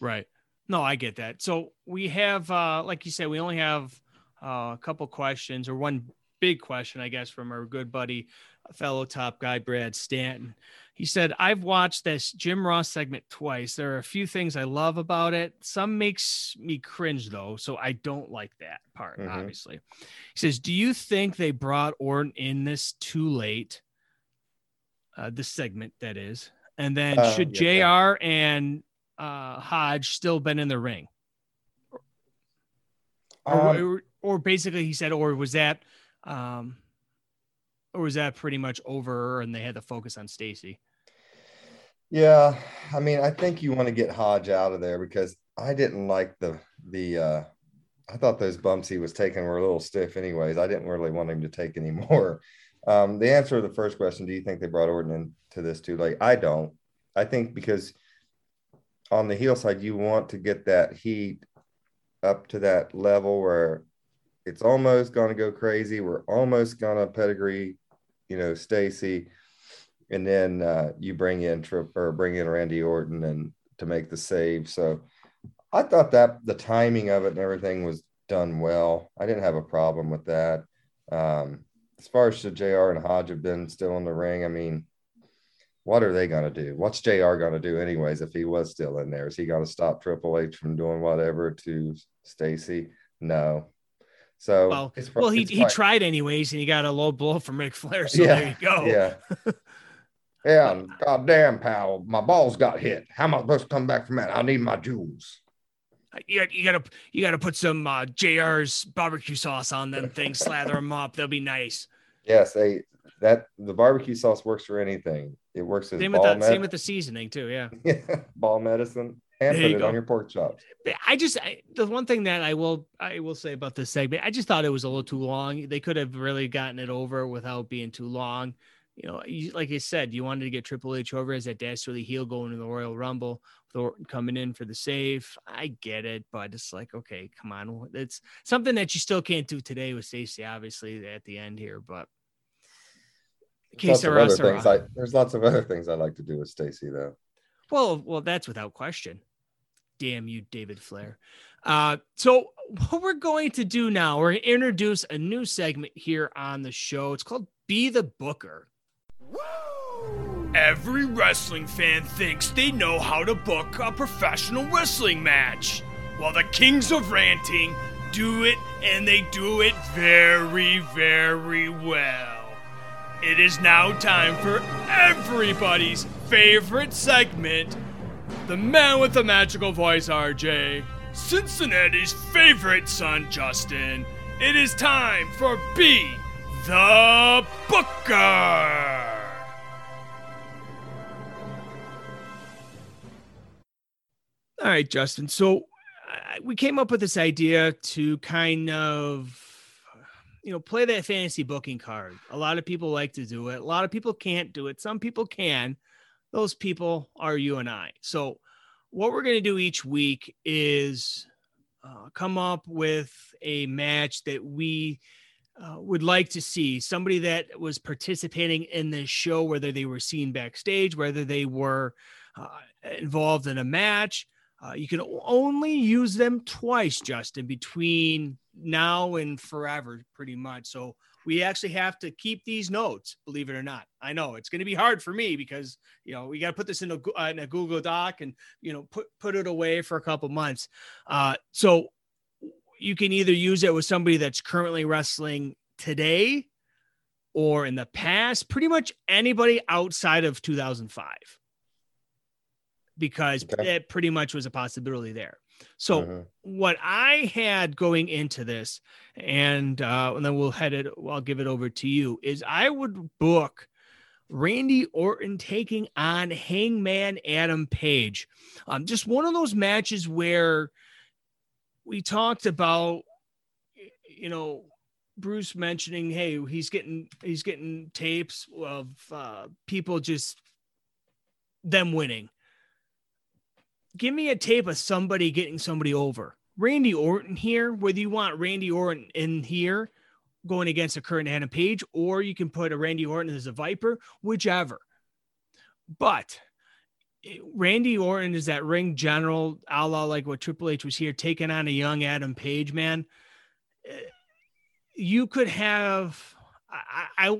Right. No, I get that. So we have, like you said, we only have a couple questions, or one big question, I guess, from our good buddy, fellow top guy, Brad Stanton. He said, I've watched this Jim Ross segment twice. There are a few things I love about it. Some makes me cringe, though, so I don't like that part, obviously. He says, do you think they brought Orton in this too late? This segment, that is. And then should JR and Hodge still been in the ring? Or basically he said, or was that pretty much over and they had to focus on Stacey? Yeah, I mean, I think you want to get Hodge out of there, because I didn't like the I thought those bumps he was taking were a little stiff anyways. I didn't really want him to take any more. The answer to the first question, do you think they brought Orton into this too late? I don't. I think because on the heel side, you want to get that heat up to that level where it's almost going to go crazy. We're almost going to pedigree, Stacey. And then you bring in Randy Orton and to make the save. So I thought that the timing of it and everything was done well. I didn't have a problem with that. As far as should JR and Hodge have been still in the ring, I mean, What are they going to do? What's JR going to do anyways if he was still in there? Is he going to stop Triple H from doing whatever to Stacey? No. So he tried anyways, and he got a low blow from Ric Flair, so yeah, there you go. Yeah. Yeah, and goddamn, pal, my balls got hit. How am I supposed to come back from that? I need my jewels. You gotta put some JR's barbecue sauce on them things, slather them up. They'll be nice. Yes, the barbecue sauce works for anything. It works as same with the seasoning too. Yeah, ball medicine. And there put it go on your pork chops. The one thing that I will say about this segment, I just thought it was a little too long. They could have really gotten it over without being too long. You know, like I said, you wanted to get Triple H over as that dastardly heel going to the Royal Rumble, with Orton coming in for the save. I get it, but it's like, okay, come on. It's something that you still can't do today with Stacey, obviously, at the end here. But there's lots of other things I like to do with Stacey, though. Well, that's without question. Damn you, David Flair. So what we're going to do now, we're going to introduce a new segment here on the show. It's called Be the Booker. Woo! Every wrestling fan thinks they know how to book a professional wrestling match. While the kings of ranting do it, and they do it very, very well. It is now time for everybody's favorite segment, the man with the magical voice, RJ, Cincinnati's favorite son, Justin. It is time for Be the Booker. All right, Justin. So we came up with this idea to kind of, you know, play that fantasy booking card. A lot of people like to do it. A lot of people can't do it. Some people can. Those people are you and I. So what we're going to do each week is come up with a match that we would like to see. Somebody that was participating in this show, whether they were seen backstage, whether they were involved in a match. You can only use them twice, Justin, between now and forever, pretty much. So we actually have to keep these notes, believe it or not. I know it's going to be hard for me because, you know, we got to put this in a Google Doc and, you know, put it away for a couple months. So you can either use it with somebody that's currently wrestling today or in the past, pretty much anybody outside of 2005. Because it pretty much was a possibility there. So what I had going into this, and then I'll give it over to you, is I would book Randy Orton taking on Hangman Adam Page. Just one of those matches where we talked about, you know, Bruce mentioning, hey, he's getting tapes of people just them winning. Give me a tape of somebody getting somebody over. Randy Orton here, whether you want Randy Orton in here going against a current Adam Page, or you can put a Randy Orton as a Viper, whichever. But Randy Orton is that ring general, a la like what Triple H was here, taking on a young Adam Page, man. You could have... I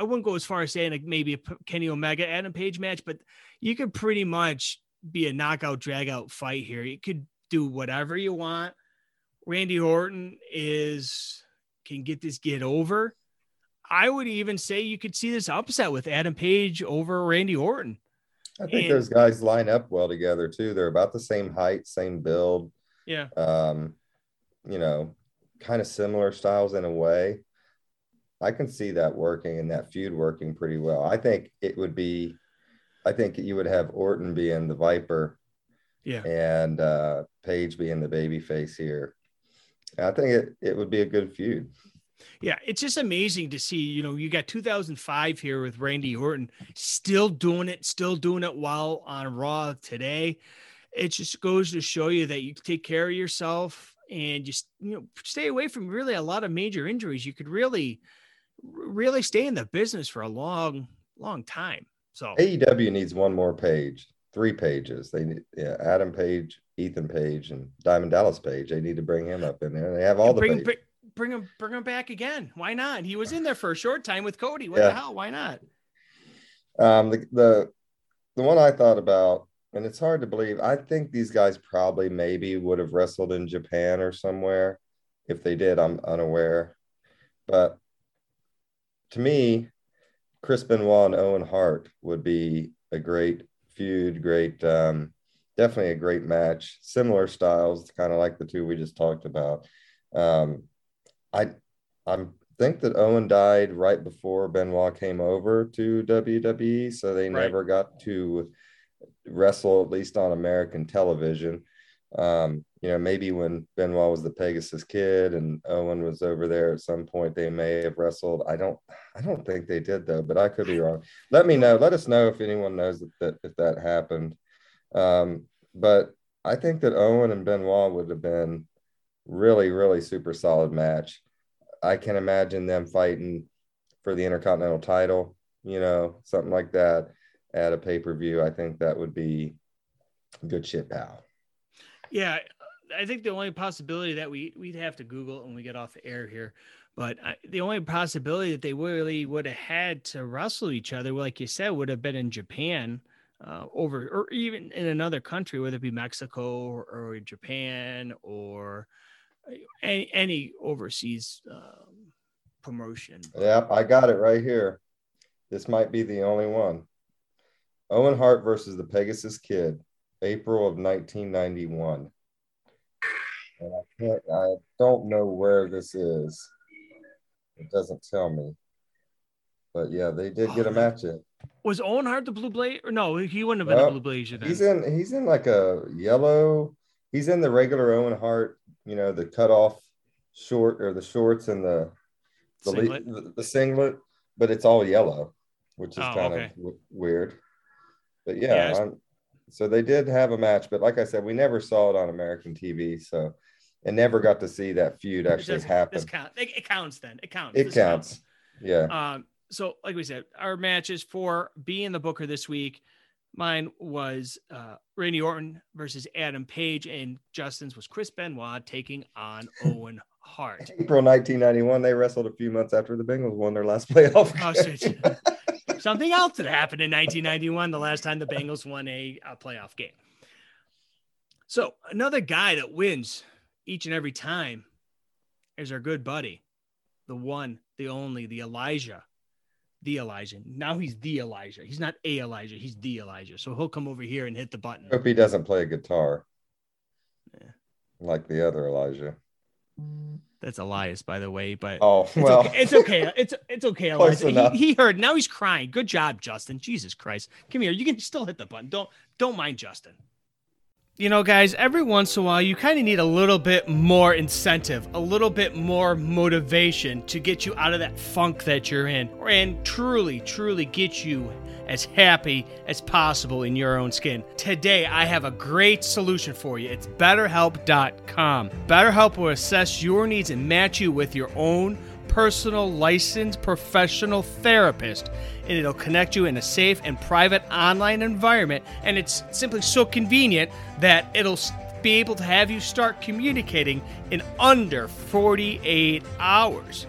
wouldn't go as far as saying like maybe a Kenny Omega Adam Page match, but you could pretty much be a knockout drag out fight here. You could do whatever you want. Randy Orton can get this get over. I would even say you could see this upset with Adam Page over Randy Orton. I think those guys line up well together too. They're about the same height, same build. Yeah. You know, kind of similar styles in a way. I can see that working and that feud working pretty well. I think you would have Orton being the Viper, yeah, and Page being the baby face here. And I think it would be a good feud. Yeah, it's just amazing to see, you know, you got 2005 here with Randy Orton still doing it while on Raw today. It just goes to show you that you take care of yourself and just, you know, stay away from really a lot of major injuries. You could really, really stay in the business for a long, long time. So AEW needs one more page, 3 pages. They need Adam Page, Ethan Page, and Diamond Dallas Page. They need to bring him up in there. They have all the pages. Bring him back again. Why not? He was in there for a short time with Cody. What the hell? Why not? The one I thought about, and it's hard to believe, I think these guys probably maybe would have wrestled in Japan or somewhere. If they did, I'm unaware. But to me, Chris Benoit and Owen Hart would be a great feud, great, definitely a great match. Similar styles, kind of like the two we just talked about. I think that Owen died right before Benoit came over to WWE, so they never got to wrestle, at least on American television. You know, maybe when Benoit was the Pegasus Kid and Owen was over there at some point, they may have wrestled. I don't think they did though, but I could be wrong. Let me know. Let us know if anyone knows if that happened. But I think that Owen and Benoit would have been really, really super solid match. I can imagine them fighting for the Intercontinental title, you know, something like that at a pay-per-view. I think that would be good shit, pal. Yeah, I think the only possibility that we'd have to Google when we get off the air here, but the only possibility that they really would have had to wrestle each other, like you said, would have been in Japan, over, or even in another country, whether it be Mexico or Japan or any overseas promotion. Yep, I got it right here. This might be the only one. Owen Hart versus the Pegasus Kid. April of 1991. And I don't know where this is. It doesn't tell me. But yeah, they did get a match in. Was Owen Hart the Blue Blazer? No, he wouldn't have been the Blue Blazer then. He's in like a yellow. He's in the regular Owen Hart, you know, the cutoff short or the shorts and the singlet. The singlet, but it's all yellow, which is kind of weird. But yeah, so they did have a match, but like I said, we never saw it on American TV, so and never got to see that feud actually happen. It counts. Yeah. So like we said, our matches for being the booker this week, mine was Randy Orton versus Adam Page, and Justin's was Chris Benoit taking on Owen Hart. April 1991, they wrestled a few months after the Bengals won their last playoff game. Oh, shit. Something else that happened in 1991, the last time the Bengals won a playoff game. So another guy that wins each and every time is our good buddy, the one, the only, the Elijah. The Elijah. Now he's the Elijah. He's not a Elijah. He's the Elijah. So he'll come over here and hit the button. Hope he doesn't play a guitar. Yeah. Like the other Elijah. That's Elias, by the way, but it's okay. It's okay, Elijah. He heard. Now he's crying. Good job, Justin. Jesus Christ. Come here. You can still hit the button. Don't mind Justin. You know, guys, every once in a while, you kind of need a little bit more incentive, a little bit more motivation to get you out of that funk that you're in and truly, truly get you as happy as possible in your own skin. Today, I have a great solution for you. It's BetterHelp.com. BetterHelp will assess your needs and match you with your own personal licensed professional therapist, and it'll connect you in a safe and private online environment, and it's simply so convenient that it'll be able to have you start communicating in under 48 hours.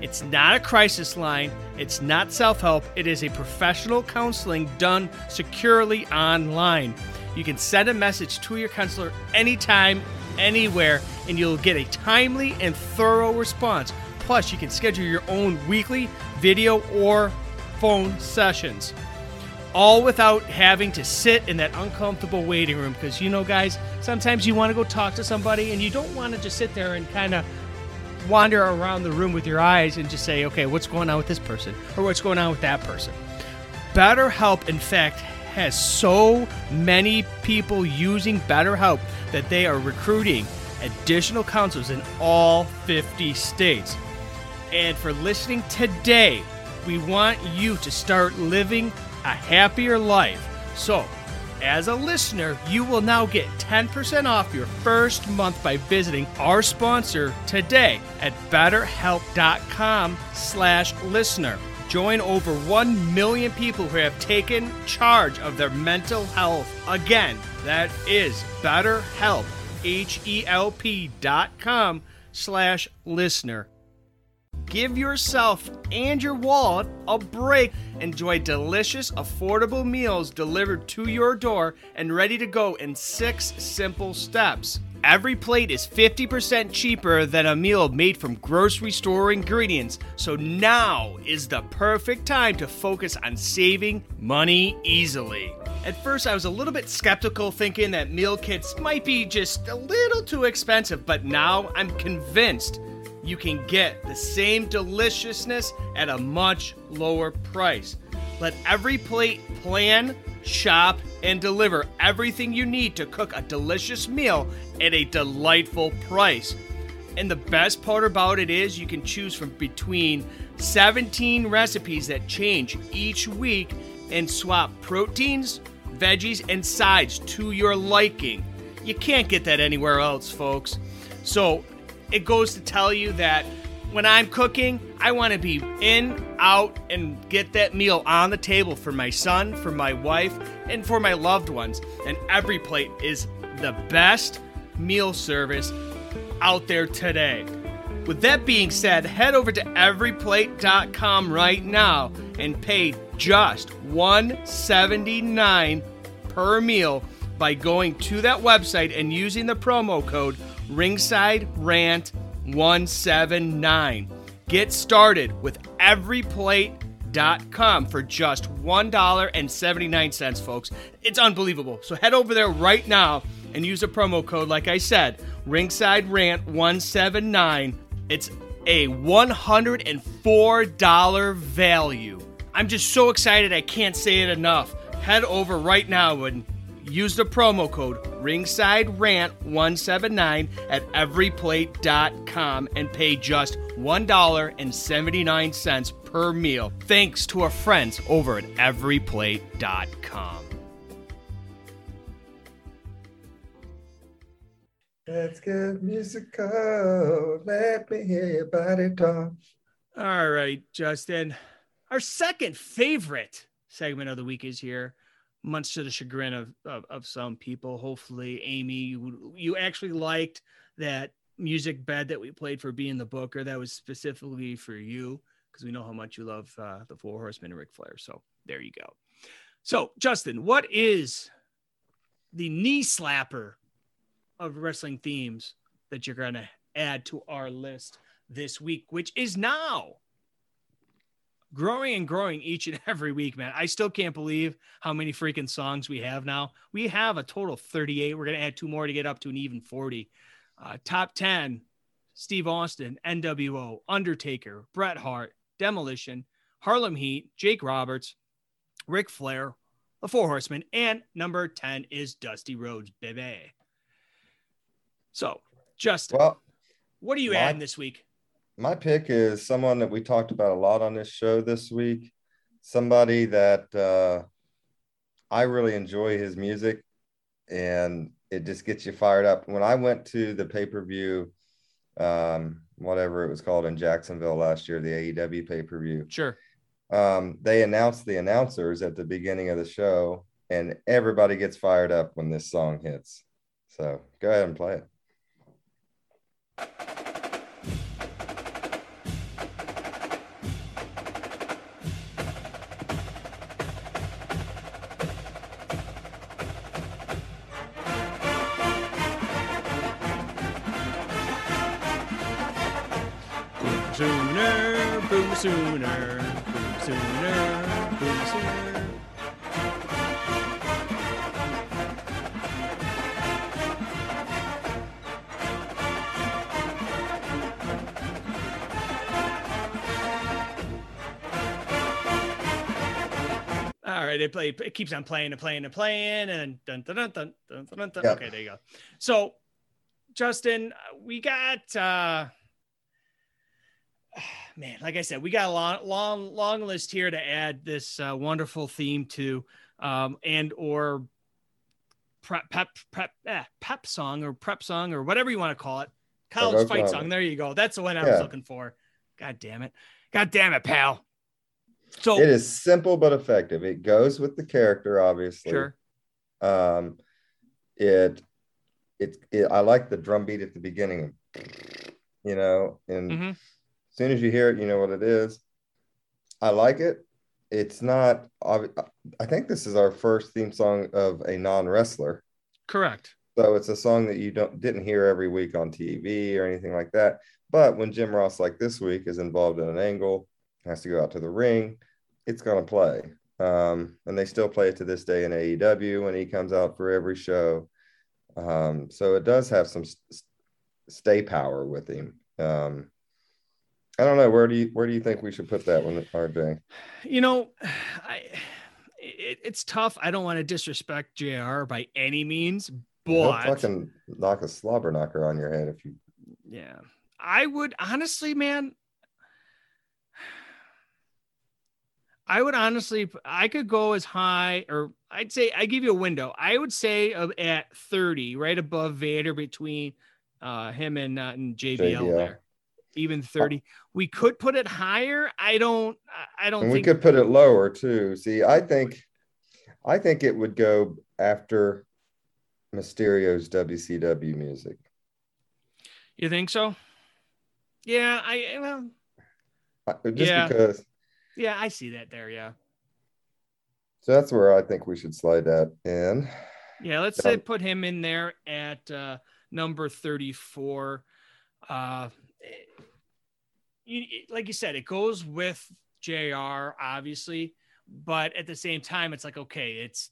It's not a crisis line. It's not self-help. It is a professional counseling done securely online. You can send a message to your counselor anytime, anywhere, and you'll get a timely and thorough response. Plus, you can schedule your own weekly video or phone sessions, all without having to sit in that uncomfortable waiting room. Because, you know, guys, sometimes you want to go talk to somebody and you don't want to just sit there and kind of wander around the room with your eyes and just say, okay, what's going on with this person or what's going on with that person? BetterHelp, in fact, has so many people using BetterHelp that they are recruiting additional counselors in all 50 states. And for listening today, we want you to start living a happier life. So, as a listener, you will now get 10% off your first month by visiting our sponsor today at BetterHelp.com/listener. Join over 1 million people who have taken charge of their mental health. Again, that is BetterHelp, HELP.com/listener. Give yourself and your wallet a break. Enjoy delicious, affordable meals delivered to your door and ready to go in 6 simple steps. Every plate is 50% cheaper than a meal made from grocery store ingredients, so now is the perfect time to focus on saving money easily. At first, I was a little bit skeptical, thinking that meal kits might be just a little too expensive, but now I'm convinced you can get the same deliciousness at a much lower price. Let every plate plan, shop, and deliver everything you need to cook a delicious meal at a delightful price. And the best part about it is you can choose from between 17 recipes that change each week and swap proteins, veggies, and sides to your liking. You can't get that anywhere else, folks. So it goes to tell you that when I'm cooking, I want to be in, out, and get that meal on the table for my son, for my wife, and for my loved ones. And every plate is the best meal service out there today. With that being said, head over to everyplate.com right now and pay just $179 per meal by going to that website and using the promo code RingsideRant179. Get started with everyplate.com for just $1.79, folks. It's unbelievable. So head over there right now and use the promo code, like I said, RingsideRant179. It's a $104 value. I'm just so excited I can't say it enough. Head over right now and use the promo code RingsideRant179 at everyplate.com and pay just $1.79 per meal. Thanks to our friends over at everyplate.com. Let's get musical. Let me hear your body talk. All right, Justin. Our second favorite segment of the week is here. Much to the chagrin of some people. Hopefully, Amy, you actually liked that music bed that we played for Being the Booker. That was specifically for you because we know how much you love the Four Horsemen and Ric Flair. So there you go. So, Justin, what is the knee slapper of wrestling themes that you're going to add to our list this week, which is now growing and growing each and every week, man. I still can't believe how many freaking songs we have now. We have a total of 38. We're going to add 2 more to get up to an even 40. Top 10, Steve Austin, NWO, Undertaker, Bret Hart, Demolition, Harlem Heat, Jake Roberts, Ric Flair, the Four Horsemen, and number 10 is Dusty Rhodes, baby. So, Justin, what are you adding this week? My pick is someone that we talked about a lot on this show this week. Somebody that I really enjoy his music, and it just gets you fired up. When I went to the pay-per-view, whatever it was called in Jacksonville last year, the AEW pay-per-view. Sure. They announced the announcers at the beginning of the show, and everybody gets fired up when this song hits. So go ahead and play it. Sooner. All right, it keeps on playing, and dun, dun, dun. Yeah. Okay, there you go. So, Justin, we got man, like I said, we got a long list here to add this wonderful theme to, and or prep song or whatever you want to call it. College fight song. There you go. That's the one I was looking for. God damn it, pal. So it is simple but effective. It goes with the character, obviously. Sure. I like the drum beat at the beginning, you know, and. Mm-hmm. soon as you hear it, you know what it is. I like it. It's not, I think this is our first theme song of a non-wrestler. Correct. So it's a song that you didn't hear every week on TV or anything like that. But when Jim Ross, like this week, is involved in an angle, has to go out to the ring, it's going to play. And they still play it to this day in AEW when he comes out for every show. So it does have some stay power with him. I don't know. Where do you think we should put that one, RJ? You know, it's tough. I don't want to disrespect JR by any means, but he'll fucking knock a slobber knocker on your head if you. Yeah, I would honestly, man. I could go as high, or I'd say I give you a window. I would say at 30, right above Vader, between him and JBL there. Even 30, we could put it higher. I don't think we could put it lower too. See, I think it would go after Mysterio's WCW music. You think so? Yeah, because. Yeah, I see that there. Yeah. So that's where I think we should slide that in. Yeah, let's say put him in there at number 34. Like you said, it goes with JR, obviously, but at the same time, it's like, okay, it's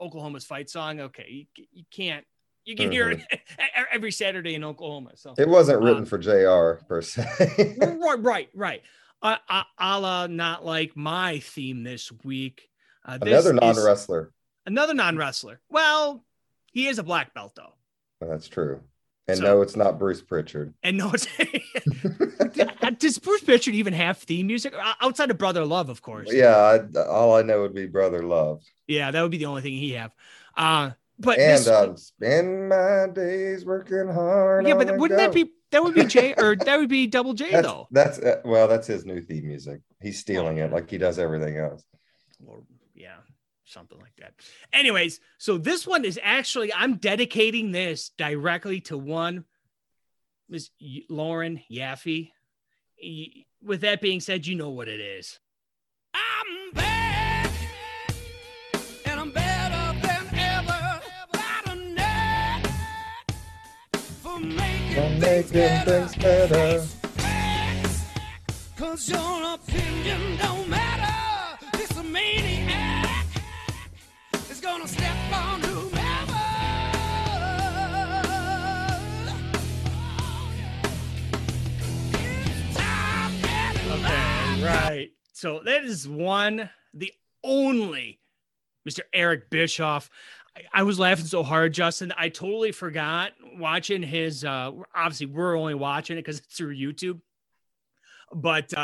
Oklahoma's fight song. Okay, you can't, you can hear it every Saturday in Oklahoma. So it wasn't written for JR per se. Right. A la not like my theme this week. Another non-wrestler. Well, he is a black belt, though. Well, that's true. And so, no, it's not Bruce Pritchard. And no, it's does Bruce Pritchard even have theme music outside of Brother Love, of course? Yeah, all I know would be Brother Love. Yeah, that would be the only thing he have. Spend my days working hard. Yeah, but wouldn't that would be J or that would be Double J though? That's his new theme music. He's stealing it like he does everything else. Well, yeah. Something like that. Anyways, so this one is actually, I'm dedicating this directly to one Miss Lauren Yaffe. With that being said, you know what it is. I'm back, and I'm better than ever. Not enough for making things better. Cause your opinion don't matter. It's a maniac. Gonna step on new level. Okay, right. So that is the only Mr. Eric Bischoff. I was laughing so hard, Justin. I totally forgot watching his, obviously we're only watching it because it's through YouTube, but,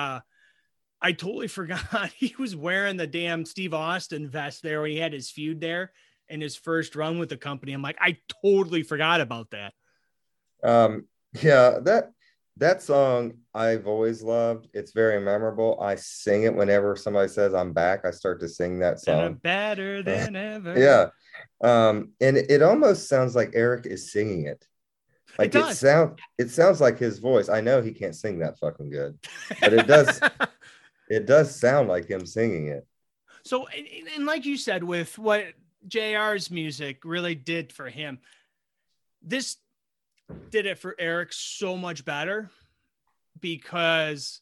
I totally forgot he was wearing the damn Steve Austin vest there when he had his feud there in his first run with the company. I'm like, I totally forgot about that. Yeah, that song I've always loved. It's very memorable. I sing it whenever somebody says I'm back. I start to sing that song. And I'm better than ever. Yeah. And it almost sounds like Eric is singing it. Like it does. It sounds like his voice. I know he can't sing that fucking good, but it does. It does sound like him singing it. So, and like you said, with what JR's music really did for him, this did it for Eric so much better, because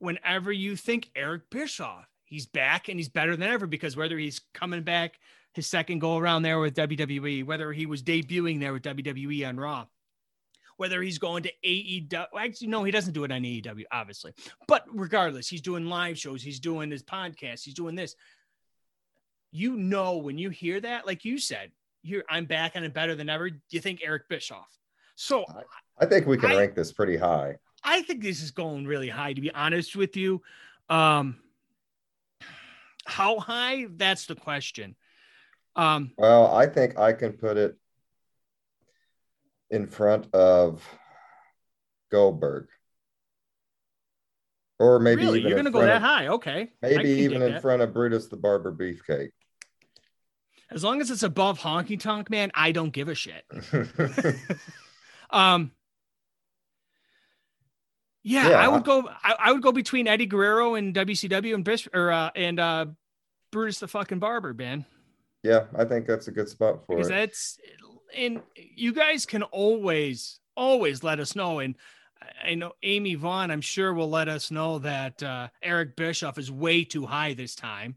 whenever you think Eric Bischoff, he's back and he's better than ever, because whether he's coming back his second go around there with WWE, whether he was debuting there with WWE on Raw, whether he's going to AEW, actually, no, he doesn't do it on AEW, obviously. But regardless, he's doing live shows. He's doing his podcast. He's doing this. You know, when you hear that, like you said, I'm back and I'm better than ever. You think Eric Bischoff. So I think we can rank this pretty high. I think this is going really high, to be honest with you. How high? That's the question. Well, I think I can put it in front of Goldberg, or maybe really? Even you're going to go that high. Okay, maybe even in front of Brutus the Barber Beefcake. As long as it's above Honky Tonk Man, I don't give a shit. Yeah, I would go between Eddie Guerrero and WCW and Brutus the fucking Barber, man. Yeah, I think that's a good spot for it. And you guys can always let us know. And I know Amy Vaughn, I'm sure, will let us know that Eric Bischoff is way too high this time.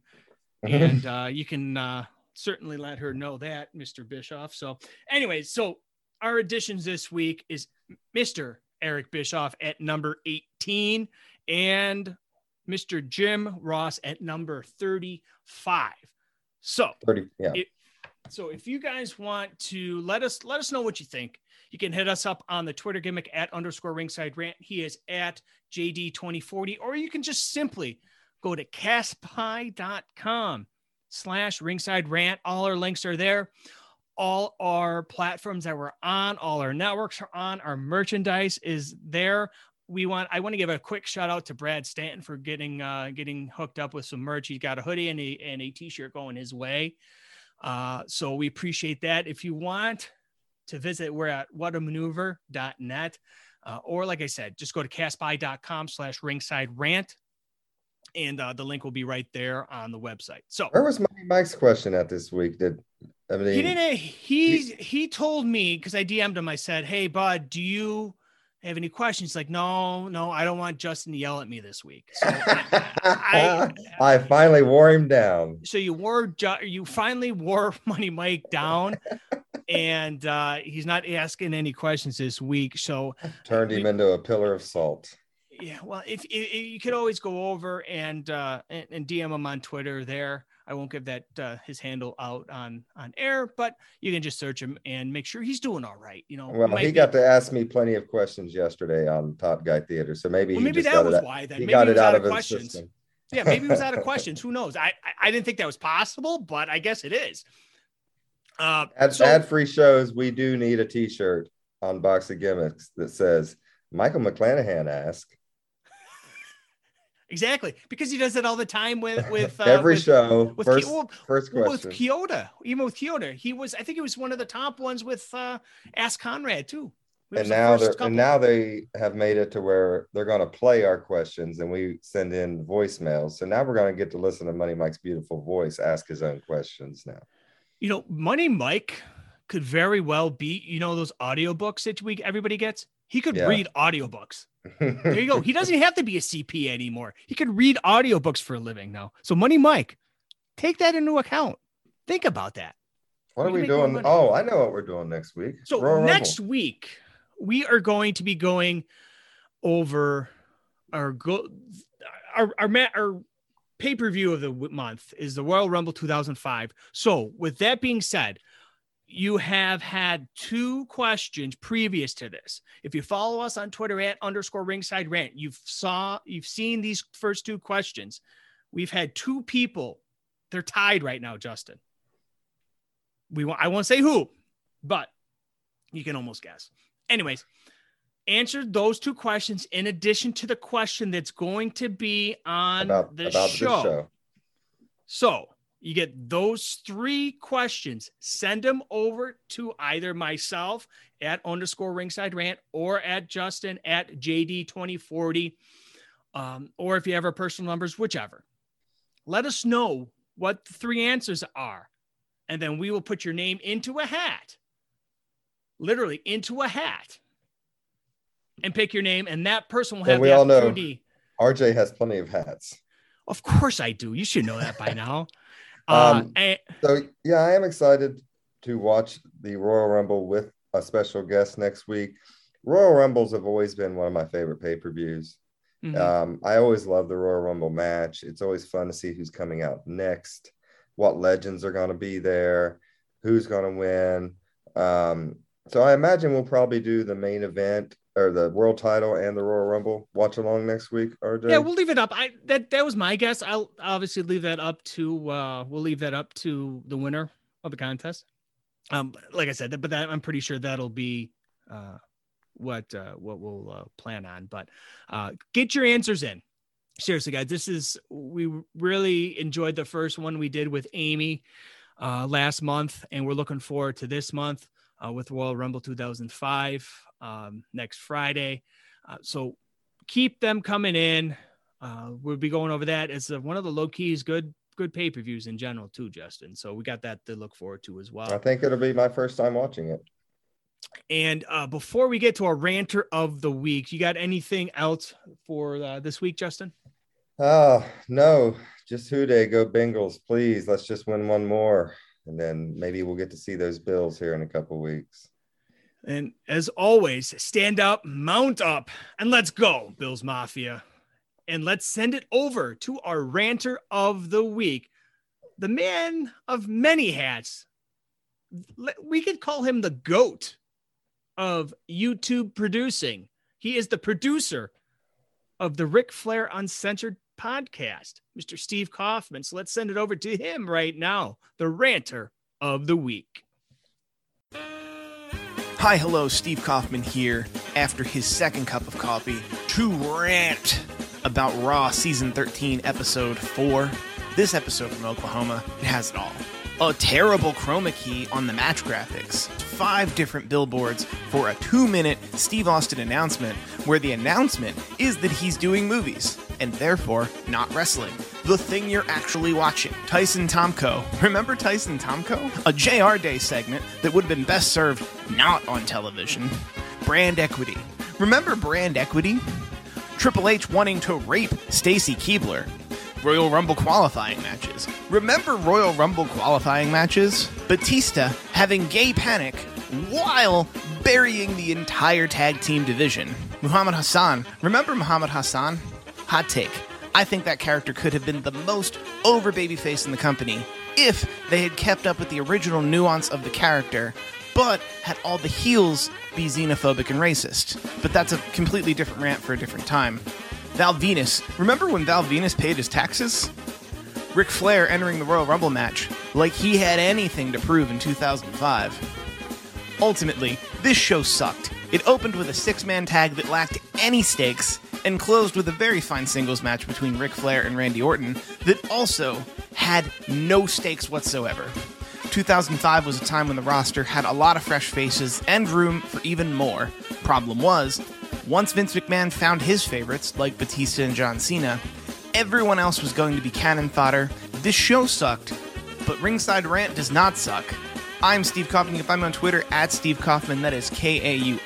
And you can certainly let her know that, Mr. Bischoff. So anyways, so our additions this week is Mr. Eric Bischoff at number 18 and Mr. Jim Ross at number 35. So, if you guys want to let us know what you think, you can hit us up on the Twitter gimmick at _Ringside Rant. He is at JD2040, or you can just simply go to castpie.com/Ringside Rant. All our links are there. All our platforms that we're on, all our networks are on, our merchandise is there. I want to give a quick shout out to Brad Stanton for getting hooked up with some merch. He's got a hoodie and a t-shirt going his way. So we appreciate that. If you want to visit, we're at whatamaneuver.net. Or like I said, just go to castbuy.com/Ringside Rant. And the link will be right there on the website. So where was Mike's question at this week? He told me, because I DM'd him, I said, "Hey, bud, do you have any questions?" He's like, no, I don't want Justin to yell at me this week. So I finally wore him down. So you finally wore Money Mike down, and he's not asking any questions this week. So turned him into a pillar of salt. Yeah, well, if you could always go over and DM him on Twitter there. I won't give that his handle out on air, but you can just search him and make sure he's doing all right. You know, well, he got to ask me plenty of questions yesterday on Top Guy Theater, so maybe that was why. Then he got it out of his system. Yeah, maybe it was out of questions. Who knows? I didn't think that was possible, but I guess it is. Ad-free shows. We do need a T-shirt on Box of Gimmicks that says Michael McClanahan asked. Exactly, because he does it all the time with every show. First question with Kyoto, even with Kyoto, I think he was one of the top ones with Ask Conrad too. And now they have made it to where they're going to play our questions, and we send in voicemails. So now we're going to get to listen to Money Mike's beautiful voice ask his own questions now. You know, Money Mike could very well be those audiobooks that everybody gets. He could read audiobooks. There you go. He doesn't have to be a CPA anymore. He could read audiobooks for a living now. So Money Mike, take that into account. Think about that. What are we doing? Oh, I know what we're doing next week. So next week, we are going to be going over our pay-per-view of the month is the Royal Rumble 2005. So with that being said, you have had two questions previous to this. If you follow us on Twitter at _Ringside Rant, you've seen these first two questions. We've had two people. They're tied right now, Justin. I won't say who, but you can almost guess. Anyways, answer those two questions in addition to the question that's going to be on the show. So you get those three questions. Send them over to either myself at _Ringside Rant or at Justin at JD2040. Or if you have our personal numbers, whichever. Let us know what the three answers are. And then we will put your name into a hat. Literally into a hat. And pick your name. And that person will have the opportunity. RJ has plenty of hats. Of course I do. You should know that by now. I am excited to watch the Royal Rumble with a special guest next week. Royal Rumbles have always been one of my favorite pay-per-views. Mm-hmm. I always love the Royal Rumble match. It's always fun to see who's coming out next, what legends are going to be there, who's going to win. So I imagine we'll probably do the main event or the world title and the Royal Rumble watch along next week, RJ. Yeah, we'll leave it up. That was my guess. I'll obviously leave that up to the winner of the contest. Like I said, but I'm pretty sure that'll be what we'll plan on. But get your answers in. Seriously, guys, we really enjoyed the first one we did with Amy last month, and we're looking forward to this month with Royal Rumble 2005. Next Friday. So keep them coming in. We'll be going over that. It's one of the low keys, good pay-per-views in general too, Justin. So we got that to look forward to as well. I think it'll be my first time watching it. And before we get to our ranter of the week, you got anything else for this week, Justin? No, just Hooday, go Bengals, please. Let's just win one more. And then maybe we'll get to see those Bills here in a couple weeks. And as always, stand up, mount up, and let's go, Bills Mafia. And let's send it over to our ranter of the week. The man of many hats. We could call him the GOAT of YouTube producing. He is the producer of the Ric Flair Uncensored podcast, Mr. Steve Kaufman. So let's send it over to him right now, the ranter of the week. Hi, hello, Steve Kaufman here. After his second cup of coffee, to rant about Raw Season 13, Episode 4. This episode from Oklahoma, it has it all. A terrible chroma key on the match graphics, 5 different billboards for a 2-minute Steve Austin announcement where the announcement is that he's doing movies and therefore not wrestling. The thing you're actually watching. Tyson Tomko. Remember Tyson Tomko? A JR Day segment that would have been best served not on television. Brand equity. Remember brand equity? Triple H wanting to rape Stacey Keebler. Royal Rumble qualifying matches. Remember Royal Rumble qualifying matches? Batista having gay panic while burying the entire tag team division. Muhammad Hassan. Remember Muhammad Hassan? Hot take. I think that character could have been the most over babyface in the company if they had kept up with the original nuance of the character, but had all the heels be xenophobic and racist. But that's a completely different rant for a different time. Val Venus. Remember when Val Venus paid his taxes? Ric Flair entering the Royal Rumble match like he had anything to prove in 2005. Ultimately, this show sucked. It opened with a 6-man tag that lacked any stakes and closed with a very fine singles match between Ric Flair and Randy Orton that also had no stakes whatsoever. 2005 was a time when the roster had a lot of fresh faces and room for even more. Problem was, once Vince McMahon found his favorites, like Batista and John Cena, everyone else was going to be cannon fodder. This show sucked, but Ringside Rant does not suck. I'm Steve Kaufman. You can find me on Twitter @SteveKaufman. That is KAUFMANN.